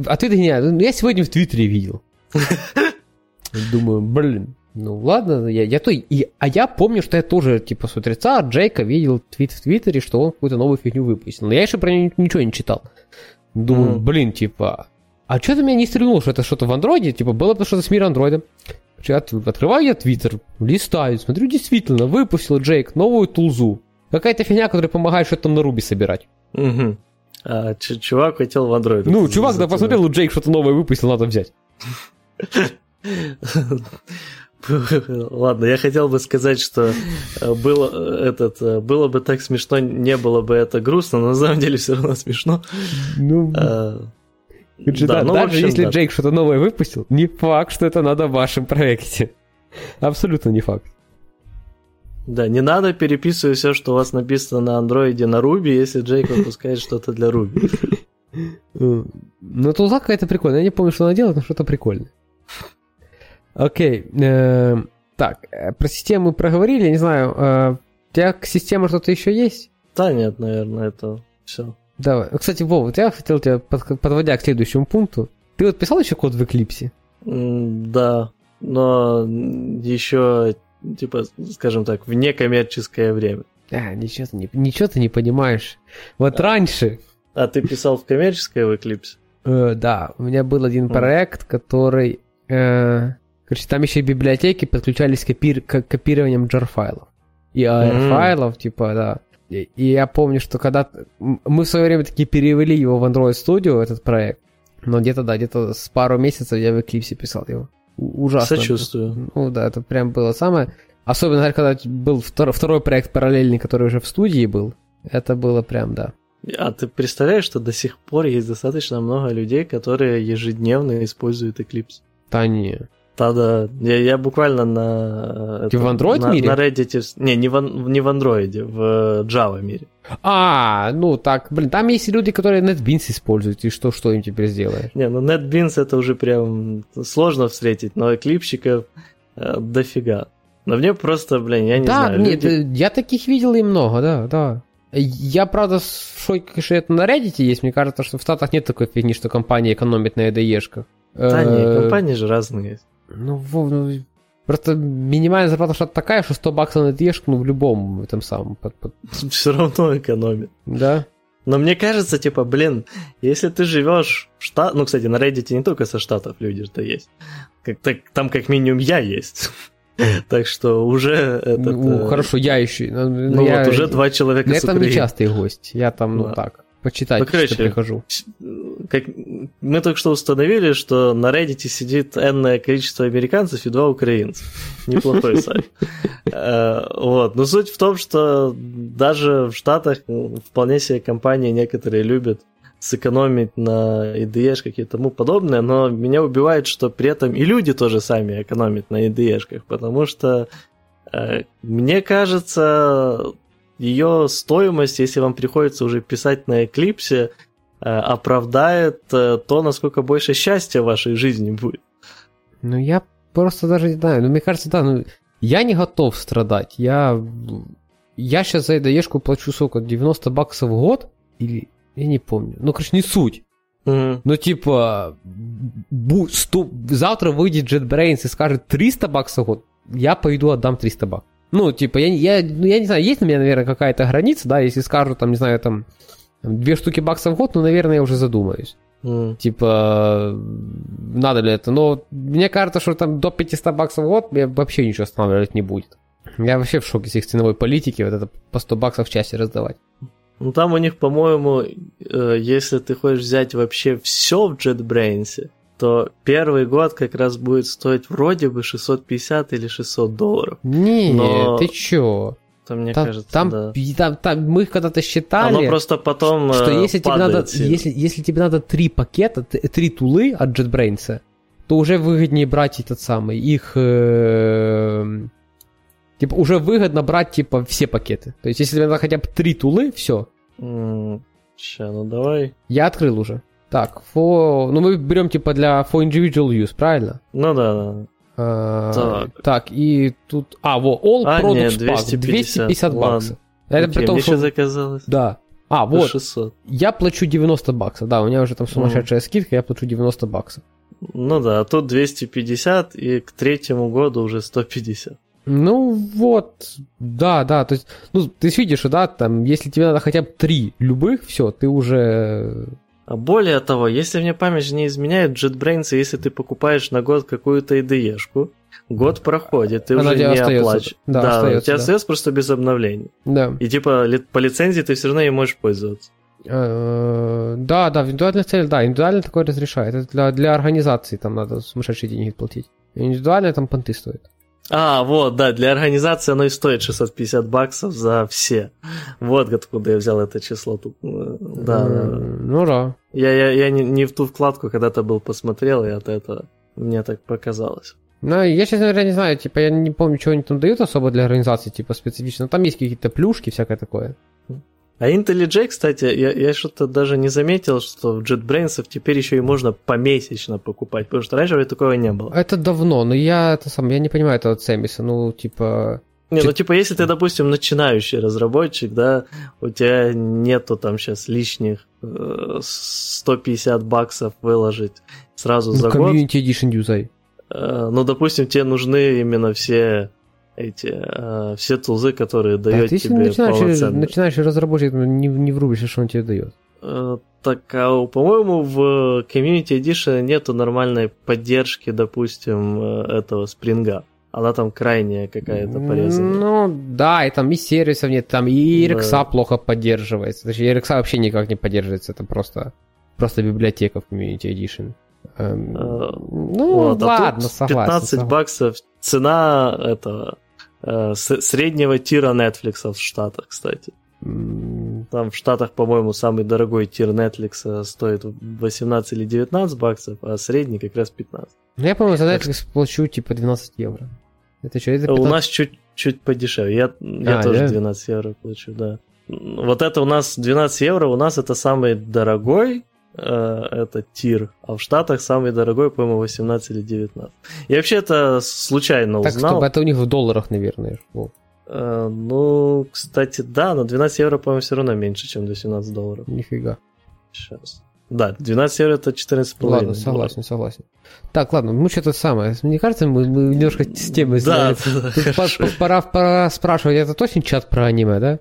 ответ гениальный. Я сегодня в Твиттере видел. Думаю, блин, ну ладно. Я помню, что я тоже, типа, с утреца от Джейка видел твит в Твиттере, что он какую-то новую фигню выпустил. Но я еще про него ничего не читал. Думаю, блин, типа, а что ты меня не стрельнул, что это что-то в андроиде? Типа, было бы что-то с миром андроида. Открываю я Twitter, листаю, смотрю, действительно, выпустил Джейк новую тулзу. Какая-то фигня, которая помогает что-то там на Ruby собирать. Угу. А чувак хотел в Android. Ну, чувак, да, посмотрел, у Джейк что-то новое выпустил, надо взять. Ладно, я хотел бы сказать, что было бы так смешно, не было бы это грустно, но на самом деле все равно смешно. Ну... Да, да, ну, даже общем, если да. Джейк что-то новое выпустил, не факт, что это надо в вашем проекте. Абсолютно не факт. Да, не надо переписывать все, что у вас написано на андроиде на Ruby, если Джейк выпускает что-то для Ruby. Ну, тулза какая-то прикольная. Я не помню, что она делает, но что-то прикольное. Окей. Так, про систему мы проговорили, я не знаю, у тебя к системе что-то еще есть? Да нет, наверное, это все. Давай. Кстати, Вова, я хотел тебя, подводя к следующему пункту, ты вот писал еще код в Эклипсе? Да, но еще, типа, скажем так, в некоммерческое время. А, ничего ты не понимаешь. Вот раньше... А ты писал в коммерческое в Эклипсе? Да, у меня был один проект, который... Короче, там еще и библиотеки подключались к копированиям jar-файлов. И AR-файлов, типа, да. И я помню, что когда... Мы в свое время таки перевели его в Android Studio, этот проект. Но где-то с пару месяцев я в Eclipse писал его. Ужасно. Сочувствую. Ну да, это прям было самое... Особенно, когда был второй проект параллельный, который уже в студии был. Это было прям, да. А ты представляешь, что до сих пор есть достаточно много людей, которые ежедневно используют Eclipse? Да не... Да-да, я буквально на... Ты в Android мире? На Reddit... Не в Android, в Java мире. А, ну так, блин, там есть люди, которые NetBeans используют, и что им теперь сделаешь? Не, ну NetBeans это уже прям сложно встретить, но эклипсчиков дофига. Но мне просто, блин, я не знаю. Да, люди... я таких видел и много, да. Я, правда, в шоке, что это на Reddit есть, мне кажется, что в Штатах нет такой фигни, что компании экономят на EDE-шках. Да, не, компании же разные есть. Ну, Вов, просто минимальная зарплата в Штатах такая, что $100 на ДЕшку, в любом этом самом... Все равно экономит. Да? Но мне кажется, типа, блин, если ты живешь в Штатах... Ну, кстати, на Reddit не только со Штатов люди-то есть. Там как минимум я есть. Так что уже... Хорошо, я еще... Ну вот, уже 2 человека с Украины. Я там не частый гость, я там, ну так... Почитать, ну, короче, что прихожу. Мы только что установили, что на Reddit сидит энное количество американцев и 2 украинцев. Неплохой сайт. Вот. Но суть в том, что даже в Штатах вполне себе компании некоторые любят сэкономить на EDE-шках и тому подобное, но меня убивает, что при этом и люди тоже сами экономят на EDE-шках, потому что, мне кажется... Ее стоимость, если вам приходится уже писать на Eclipse, оправдает то, насколько больше счастья в вашей жизни будет. Ну, я просто даже не знаю. Ну, мне кажется, да, я не готов страдать. Я сейчас за EDE-шку плачу, сколько, $90 в год? Или... Я не помню. Ну, короче, не суть. Mm-hmm. Ну, типа, завтра выйдет JetBrains и скажет $300 в год, я пойду отдам $300. Ну, типа, я не знаю, есть у меня, наверное, какая-то граница, да, если скажут, там, не знаю, там, 2 штуки баксов в год, ну, наверное, я уже задумаюсь. Типа, надо ли это? Но мне кажется, что там до $500 в год мне вообще ничего останавливать не будет. Я вообще в шоке с их ценовой политики, вот это по $100 в часе раздавать. Ну, там у них, по-моему, если ты хочешь взять вообще все в JetBrains, то первый год как раз будет стоить вроде бы $650 или $600. Не, но... ты чё? Там, мне кажется, да. Там мы когда-то считали, оно просто потом что если тебе, надо 3 пакета, 3 тулы от JetBrains, то уже выгоднее брать этот самый, их... типа уже выгодно брать, типа, все пакеты. То есть, если тебе надо хотя бы 3 тулы, всё. Ща, ну давай. Я открыл уже. Так, ну мы берем типа для for individual use, правильно? Ну да. Так, и тут... во, all products pack, $250. Это при том, что... заказалось. Да. Вот, 600. Я плачу $90, да, у меня уже там сумасшедшая скидка, я плачу $90. Ну да, а тут 250, и к 3-му году уже 150. Ну вот, да, то есть, ну ты видишь, да, там, если тебе надо хотя бы 3 любых, все, ты уже... А более того, если мне память не изменяет, JetBrains, если ты покупаешь на год какую-то EDE-шку, год проходит, ты уже не оплачиваешь. Да, у тебя остается просто без обновлений. Да. И типа по лицензии ты все равно ей можешь пользоваться. Да, в индивидуальных целях, да, индивидуально такое разрешает. Это для организации там надо сумасшедшие деньги платить. Индивидуально там понты стоят. Вот, да, для организации оно и стоит $650 за все. Вот откуда я взял это число. Тут, да. Ну да. Я не в ту вкладку когда-то был посмотрел, и от этого мне так показалось. Ну, я сейчас, наверное, не знаю, типа, я не помню, чего они там дают особо для организации, типа, специфично. Там есть какие-то плюшки, всякое такое. А IntelliJ, кстати, я что-то даже не заметил, что в JetBrains теперь еще и можно помесячно покупать, потому что раньше такого не было. Это давно, но я не понимаю этого Цемиса, ну, типа... Не, ну, типа, если ты, допустим, начинающий разработчик, да, у тебя нету там сейчас лишних 150 баксов выложить сразу за год. Community Edition юзай. Ну, допустим, тебе нужны именно все... все тулзы, которые дает тебе полноценно. Если начинаешь разработчик, не врубишься, что он тебе дает. Так, по-моему, в Community Edition нету нормальной поддержки, допустим, этого спринга. Она там крайняя какая-то порезанная. Ну, да, и там и сервисов нет, там и RXA плохо поддерживается. Точнее, RXA вообще никак не поддерживается, это просто библиотека в Community Edition. Ну, вот, ладно, согласен. 15 баксов цена этого... среднего тира Netflix в Штатах, кстати. Там в Штатах, по-моему, самый дорогой тир Netflix стоит 18 или 19 баксов, а средний как раз 15. Ну, я, по-моему, за Netflix плачу типа 12 евро. Это что, это 15? У нас чуть подешевле. Я тоже 12 евро плачу, да. Вот это у нас 12 евро, у нас это самый дорогой это тир, а в Штатах самый дорогой, по-моему, 18 или 19. Я вообще это случайно узнал. Так, чтобы это у них в долларах, наверное. Ну, кстати, да, но 12 евро, по-моему, все равно меньше, чем 18 долларов. Нифига. Сейчас. Да, 12 евро это 14,5. Ладно, согласен. Так, ладно, мы что-то самое. Мне кажется, мы немножко с темой занимаемся. Да, пора спрашивать, это точно чат про аниме, да?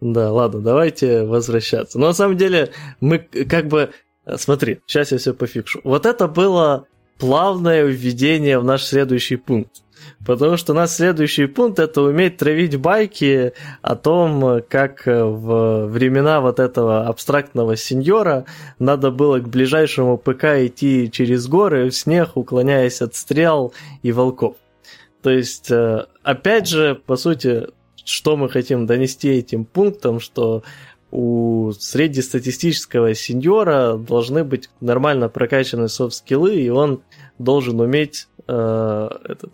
Да, ладно, давайте возвращаться. Но на самом деле, мы как бы... Смотри, сейчас я все пофикшу. Вот это было плавное введение в наш следующий пункт. Потому что у нас следующий пункт — это уметь травить байки о том, как в времена вот этого абстрактного сеньора надо было к ближайшему ПК идти через горы, в снег, уклоняясь от стрел и волков. То есть, опять же, по сути, что мы хотим донести этим пунктом, что у среднестатистического сеньора должны быть нормально прокачаны софт-скиллы, и он должен уметь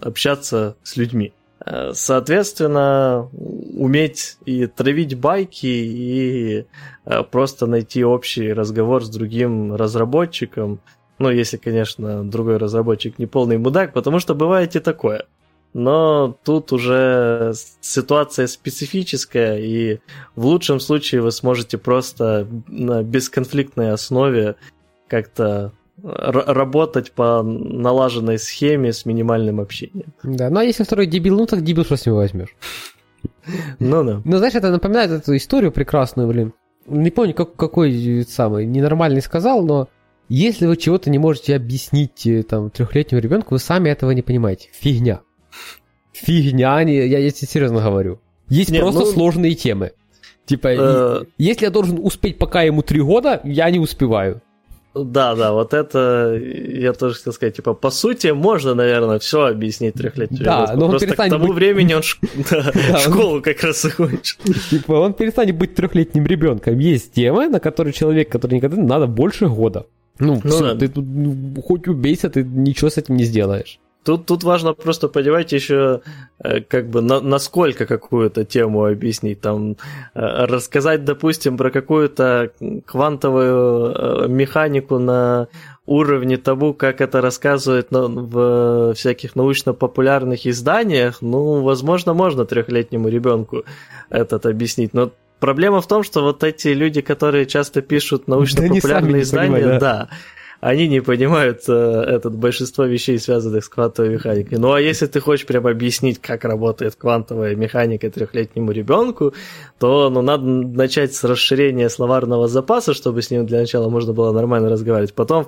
общаться с людьми. Соответственно, уметь и травить байки, и просто найти общий разговор с другим разработчиком. Ну, если, конечно, другой разработчик не полный мудак, потому что бывает и такое. Но тут уже ситуация специфическая, и в лучшем случае вы сможете просто на бесконфликтной основе как-то работать по налаженной схеме с минимальным общением. Да, ну а если второй дебил, ну так дебил что с него возьмешь. Ну да. Ну знаешь, это напоминает эту историю прекрасную, блин. Не помню, какой самый ненормальный сказал, но если вы чего-то не можете объяснить там трехлетнему ребенку, вы сами этого не понимаете. Фигня. Фигня, я тебе серьезно говорю. Есть просто сложные темы. Типа, если я должен успеть, пока ему 3 года, я не успеваю. Да, вот это я тоже хотел сказать, типа, по сути, можно, наверное, все объяснить трехлетию. Да, но просто к тому времени он школу как раз закончил. Типа, он перестанет быть трехлетним ребенком. Есть темы, на которые человек, который никогда не надо, больше года. Ну, ты тут хоть убейся, ты ничего с этим не сделаешь. Тут важно просто понимать еще, как бы, насколько какую-то тему объяснить. Там, рассказать, допустим, про какую-то квантовую механику на уровне того, как это рассказывают в всяких научно-популярных изданиях, ну, возможно, можно трехлетнему ребенку это объяснить. Но проблема в том, что вот эти люди, которые часто пишут научно-популярные издания, да, они не понимают большинство вещей, связанных с квантовой механикой. Ну, а если ты хочешь прям объяснить, как работает квантовая механика трехлетнему ребенку, то надо начать с расширения словарного запаса, чтобы с ним для начала можно было нормально разговаривать. Потом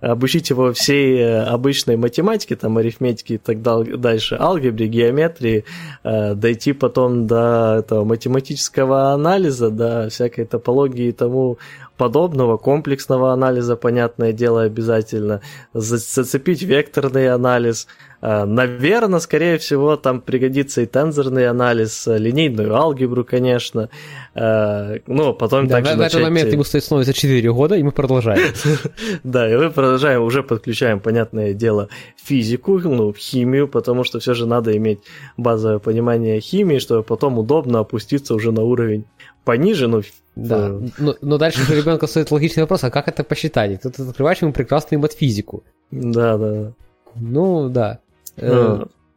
обучить его всей обычной математике, там, арифметике и так дальше, алгебре, геометрии, дойти потом до этого математического анализа, до всякой топологии и тому подобного, комплексного анализа, понятное дело, обязательно, зацепить векторный анализ. Наверное, скорее всего, там пригодится и тензорный анализ, линейную алгебру, конечно. Ну, потом да, также начать... В этот момент ему становится 4 года, и мы продолжаем. Да, и мы продолжаем, уже подключаем, понятное дело, физику, ну, химию, потому что все же надо иметь базовое понимание химии, чтобы потом удобно опуститься уже на уровень пониже, но... Да, но дальше же ребенку стоит логичный вопрос, а как это посчитать? Тут ты открываешь ему прекрасную матфизику. Да. Ну, да.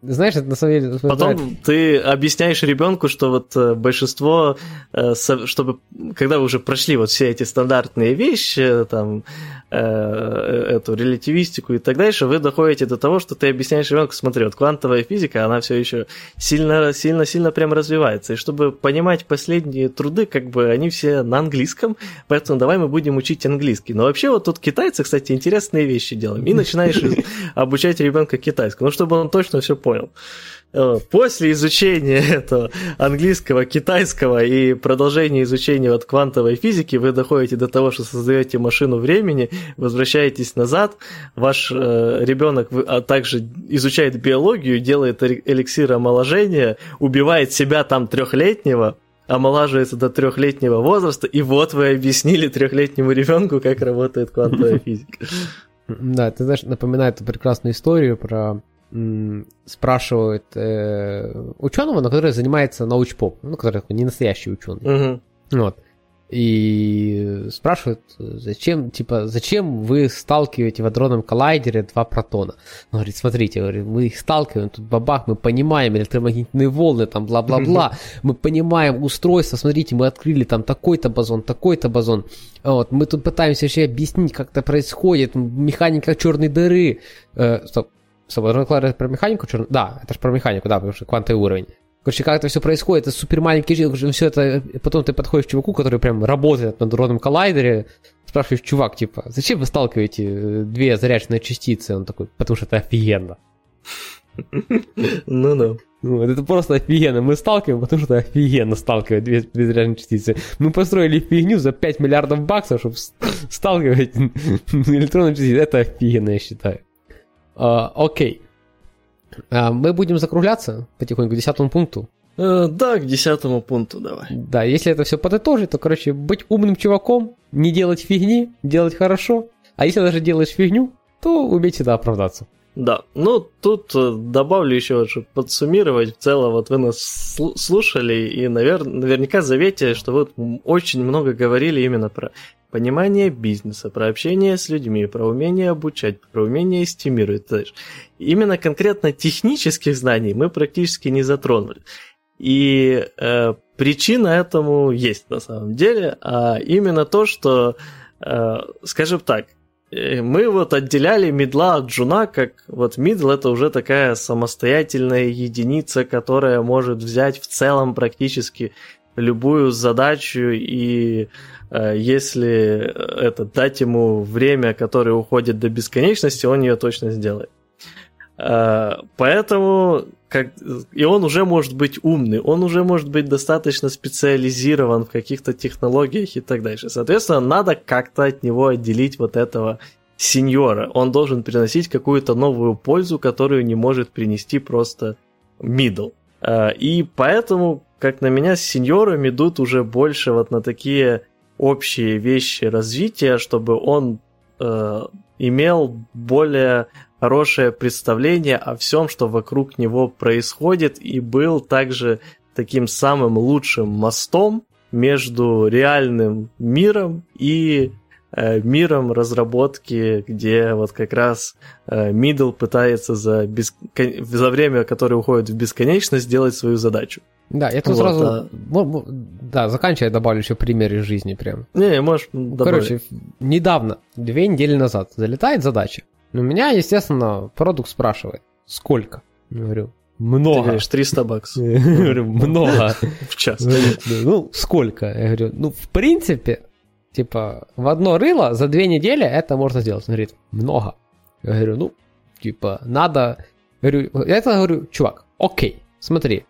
Знаешь, это на самом деле... Потом ты объясняешь ребенку, что вот большинство, чтобы, когда вы уже прошли вот все эти стандартные вещи, там, эту релятивистику и так дальше, вы доходите до того, что ты объясняешь ребенку, смотри, вот квантовая физика, она все еще сильно-сильно прям развивается, и чтобы понимать последние труды, как бы они все на английском, поэтому давай мы будем учить английский. Но вообще вот тут китайцы, кстати, интересные вещи делают, и начинаешь обучать ребенка китайскому, чтобы он точно все понял. После изучения этого английского, китайского и продолжения изучения вот квантовой физики вы доходите до того, что создаете машину времени, возвращаетесь назад, ваш ребенок также изучает биологию, делает эликсир омоложения, убивает себя там 3-летнего, омолаживается до 3-летнего возраста, и вот вы объяснили 3-летнему ребенку, как работает квантовая физика. Да, ты знаешь, напоминает прекрасную историю про... спрашивают ученого, но который занимается научпоп, ну, который не настоящий ученый. Uh-huh. Вот. И спрашивают, зачем вы сталкиваете в адронном коллайдере 2 протона? Он говорит, смотрите, мы их сталкиваем, тут бабах, мы понимаем электромагнитные волны, там бла-бла-бла, мы понимаем устройство, смотрите, мы открыли там такой-то бозон, вот, мы тут пытаемся вообще объяснить, как это происходит, механика черной дыры. Стоп, это про механику? Да, это же про механику, да, потому что квантовый уровень. Короче, как это все происходит, это супер маленький, все это, потом ты подходишь к чуваку, который прям работает на адронном коллайдере, спрашиваешь, чувак, типа, зачем вы сталкиваете 2 заряженные частицы? Он такой, потому что это офигенно. Ну-ну. Вот, это просто офигенно. Мы сталкиваем, потому что офигенно сталкивать 2 заряженные частицы. Мы построили фигню за $5 миллиардов, чтобы сталкивать электронные частицы. Это офигенно, я считаю. Окей. Мы будем закругляться потихоньку к 10 пункту. Да, к 10 пункту давай. Да, если это все подытожить, то, короче, быть умным чуваком, не делать фигни, делать хорошо. А если даже делаешь фигню, то уметь всегда оправдаться. Да, ну тут добавлю еще, чтобы подсуммировать, в целом вот вы нас слушали и наверняка заметили, что вы очень много говорили именно про понимание бизнеса, про общение с людьми, про умение обучать, про умение стимировать. То есть именно конкретно технических знаний мы практически не затронули. И причина этому есть на самом деле, а именно то, что, скажем так, мы вот отделяли мидла от джуна, как вот мидл это уже такая самостоятельная единица, которая может взять в целом практически любую задачу, и если это дать ему время, которое уходит до бесконечности, он ее точно сделает. Поэтому и он уже может быть умный, он уже может быть достаточно специализирован в каких-то технологиях и так дальше. Соответственно, надо как-то от него отделить вот этого сеньора. Он должен приносить какую-то новую пользу, которую не может принести просто middle. И поэтому, как на меня, с сеньором идут уже больше вот на такие общие вещи развития, чтобы он имел более хорошее представление о всем, что вокруг него происходит, и был также таким самым лучшим мостом между реальным миром и миром разработки, где вот как раз middle пытается за время, которое уходит в бесконечность, сделать свою задачу. Да, я тут вот, сразу... Да, заканчивая, добавлю еще пример из жизни прям. Не, можешь добавить. Короче, недавно, 2 недели назад, залетает задача. У меня, естественно, продукт спрашивает, сколько? Я говорю, много. Ты говоришь, $300. Я говорю, много. В час. Ну, сколько? Я говорю, ну, в принципе, типа, в одно рыло за 2 недели это можно сделать. Он говорит, много. Я говорю, ну, типа, надо... Я говорю, чувак, окей, смотри.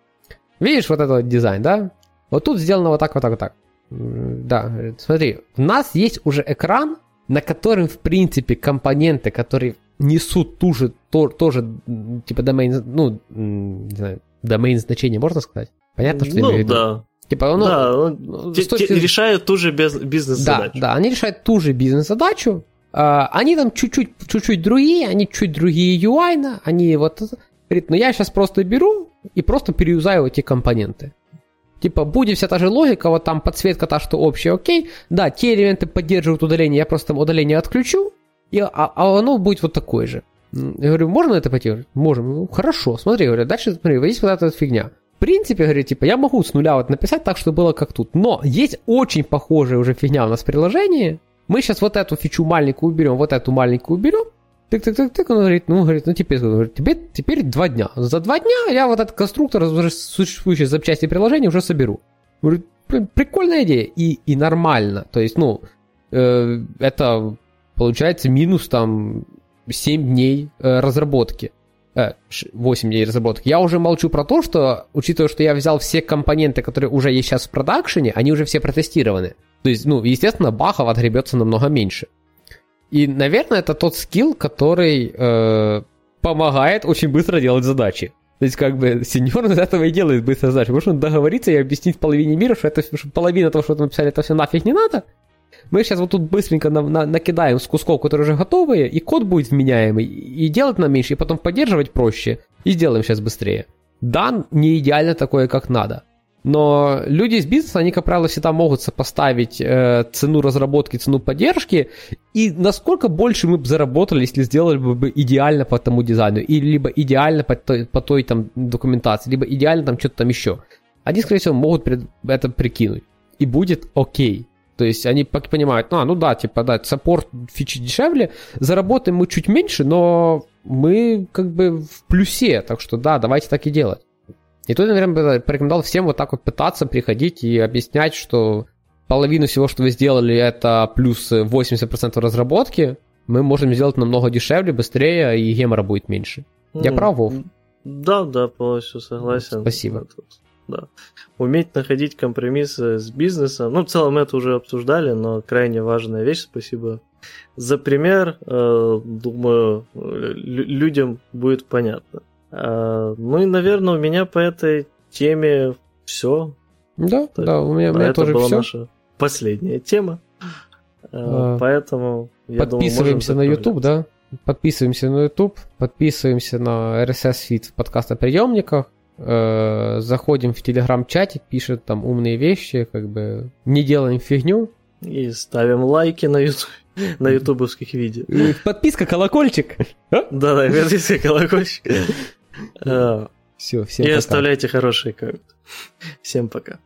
Видишь вот этот дизайн, да? Вот тут сделано вот так, вот так, вот так. Да, смотри, у нас есть уже экран, на котором, в принципе, компоненты, которые несут тоже типа, domain, ну, не знаю, domain значение, можно сказать? Понятно, что я имею в виду? Да. Типа, оно, да, решают ту же бизнес-задачу. Да, они решают ту же бизнес-задачу. Они там чуть-чуть другие, они чуть другие UI, они вот... Говорит, ну я сейчас просто беру и просто переюзаю эти компоненты. Типа, будет вся та же логика, вот там подсветка та, что общая, окей. Да, те элементы поддерживают удаление, я просто удаление отключу, а оно будет вот такое же. Я говорю, можно это поделать? Можем. Ну, хорошо, смотри, говорю, дальше, смотри, есть вот эта фигня. В принципе, говорю, типа, я могу с нуля вот написать так, чтобы было как тут. Но есть очень похожая уже фигня у нас в приложении. Мы сейчас вот эту фичу маленькую уберем, вот эту маленькую уберем. Тык-тык-тык-тык, он говорит, ну теперь, говорит, теперь 2 дня. За 2 дня я вот этот конструктор уже существующей запчасти приложения уже соберу. Говорит, прикольная идея. И нормально. То есть, это получается минус там 7 дней разработки. 8 дней разработки. Я уже молчу про то, что, учитывая, что я взял все компоненты, которые уже есть сейчас в продакшене, они уже все протестированы. То есть, естественно, бахов отгребется намного меньше. И, наверное, это тот скилл, который помогает очень быстро делать задачи. То есть, как бы, сеньор из этого и делает быстро задачи. Потому что он договорится и объяснить половине мира, что половина того, что там написали, это все нафиг не надо. Мы сейчас вот тут быстренько накидаем с кусков, которые уже готовые, и код будет вменяемый, и делать нам меньше, и потом поддерживать проще, и сделаем сейчас быстрее. Да, не идеально такое, как надо. Но люди из бизнеса, они, как правило, всегда могут сопоставить цену разработки, цену поддержки, и насколько больше мы бы заработали, если сделали бы идеально по тому дизайну, и либо идеально по той там документации, либо идеально там что-то там еще. Они, скорее всего, могут это прикинуть, и будет окей. То есть они понимают, саппорт фичи дешевле, заработаем мы чуть меньше, но мы как бы в плюсе, так что да, давайте так и делать. И тут, наверное, порекомендовал всем вот так вот пытаться приходить и объяснять, что половину всего, что вы сделали, это плюс 80% разработки, мы можем сделать намного дешевле, быстрее, и гемора будет меньше. Я прав, Вов? Да, полностью согласен. Спасибо. Да. Уметь находить компромиссы с бизнесом. В целом это уже обсуждали, но крайне важная вещь. Спасибо за пример. Думаю, людям будет понятно. И, наверное, у меня по этой теме все. Да, так, да, у меня тоже все. Это была наша последняя тема. Поэтому, я думаю, подписываемся на YouTube, да? Подписываемся на YouTube, подписываемся на RSS-фид в подкастоприемниках. Заходим в телеграм-чатик, пишет там умные вещи, как бы не делаем фигню. И ставим лайки на ютубовских видео. Подписка, колокольчик. Да, подписка, колокольчик. Все, всем пока. И оставляйте хорошие комменты. Всем пока.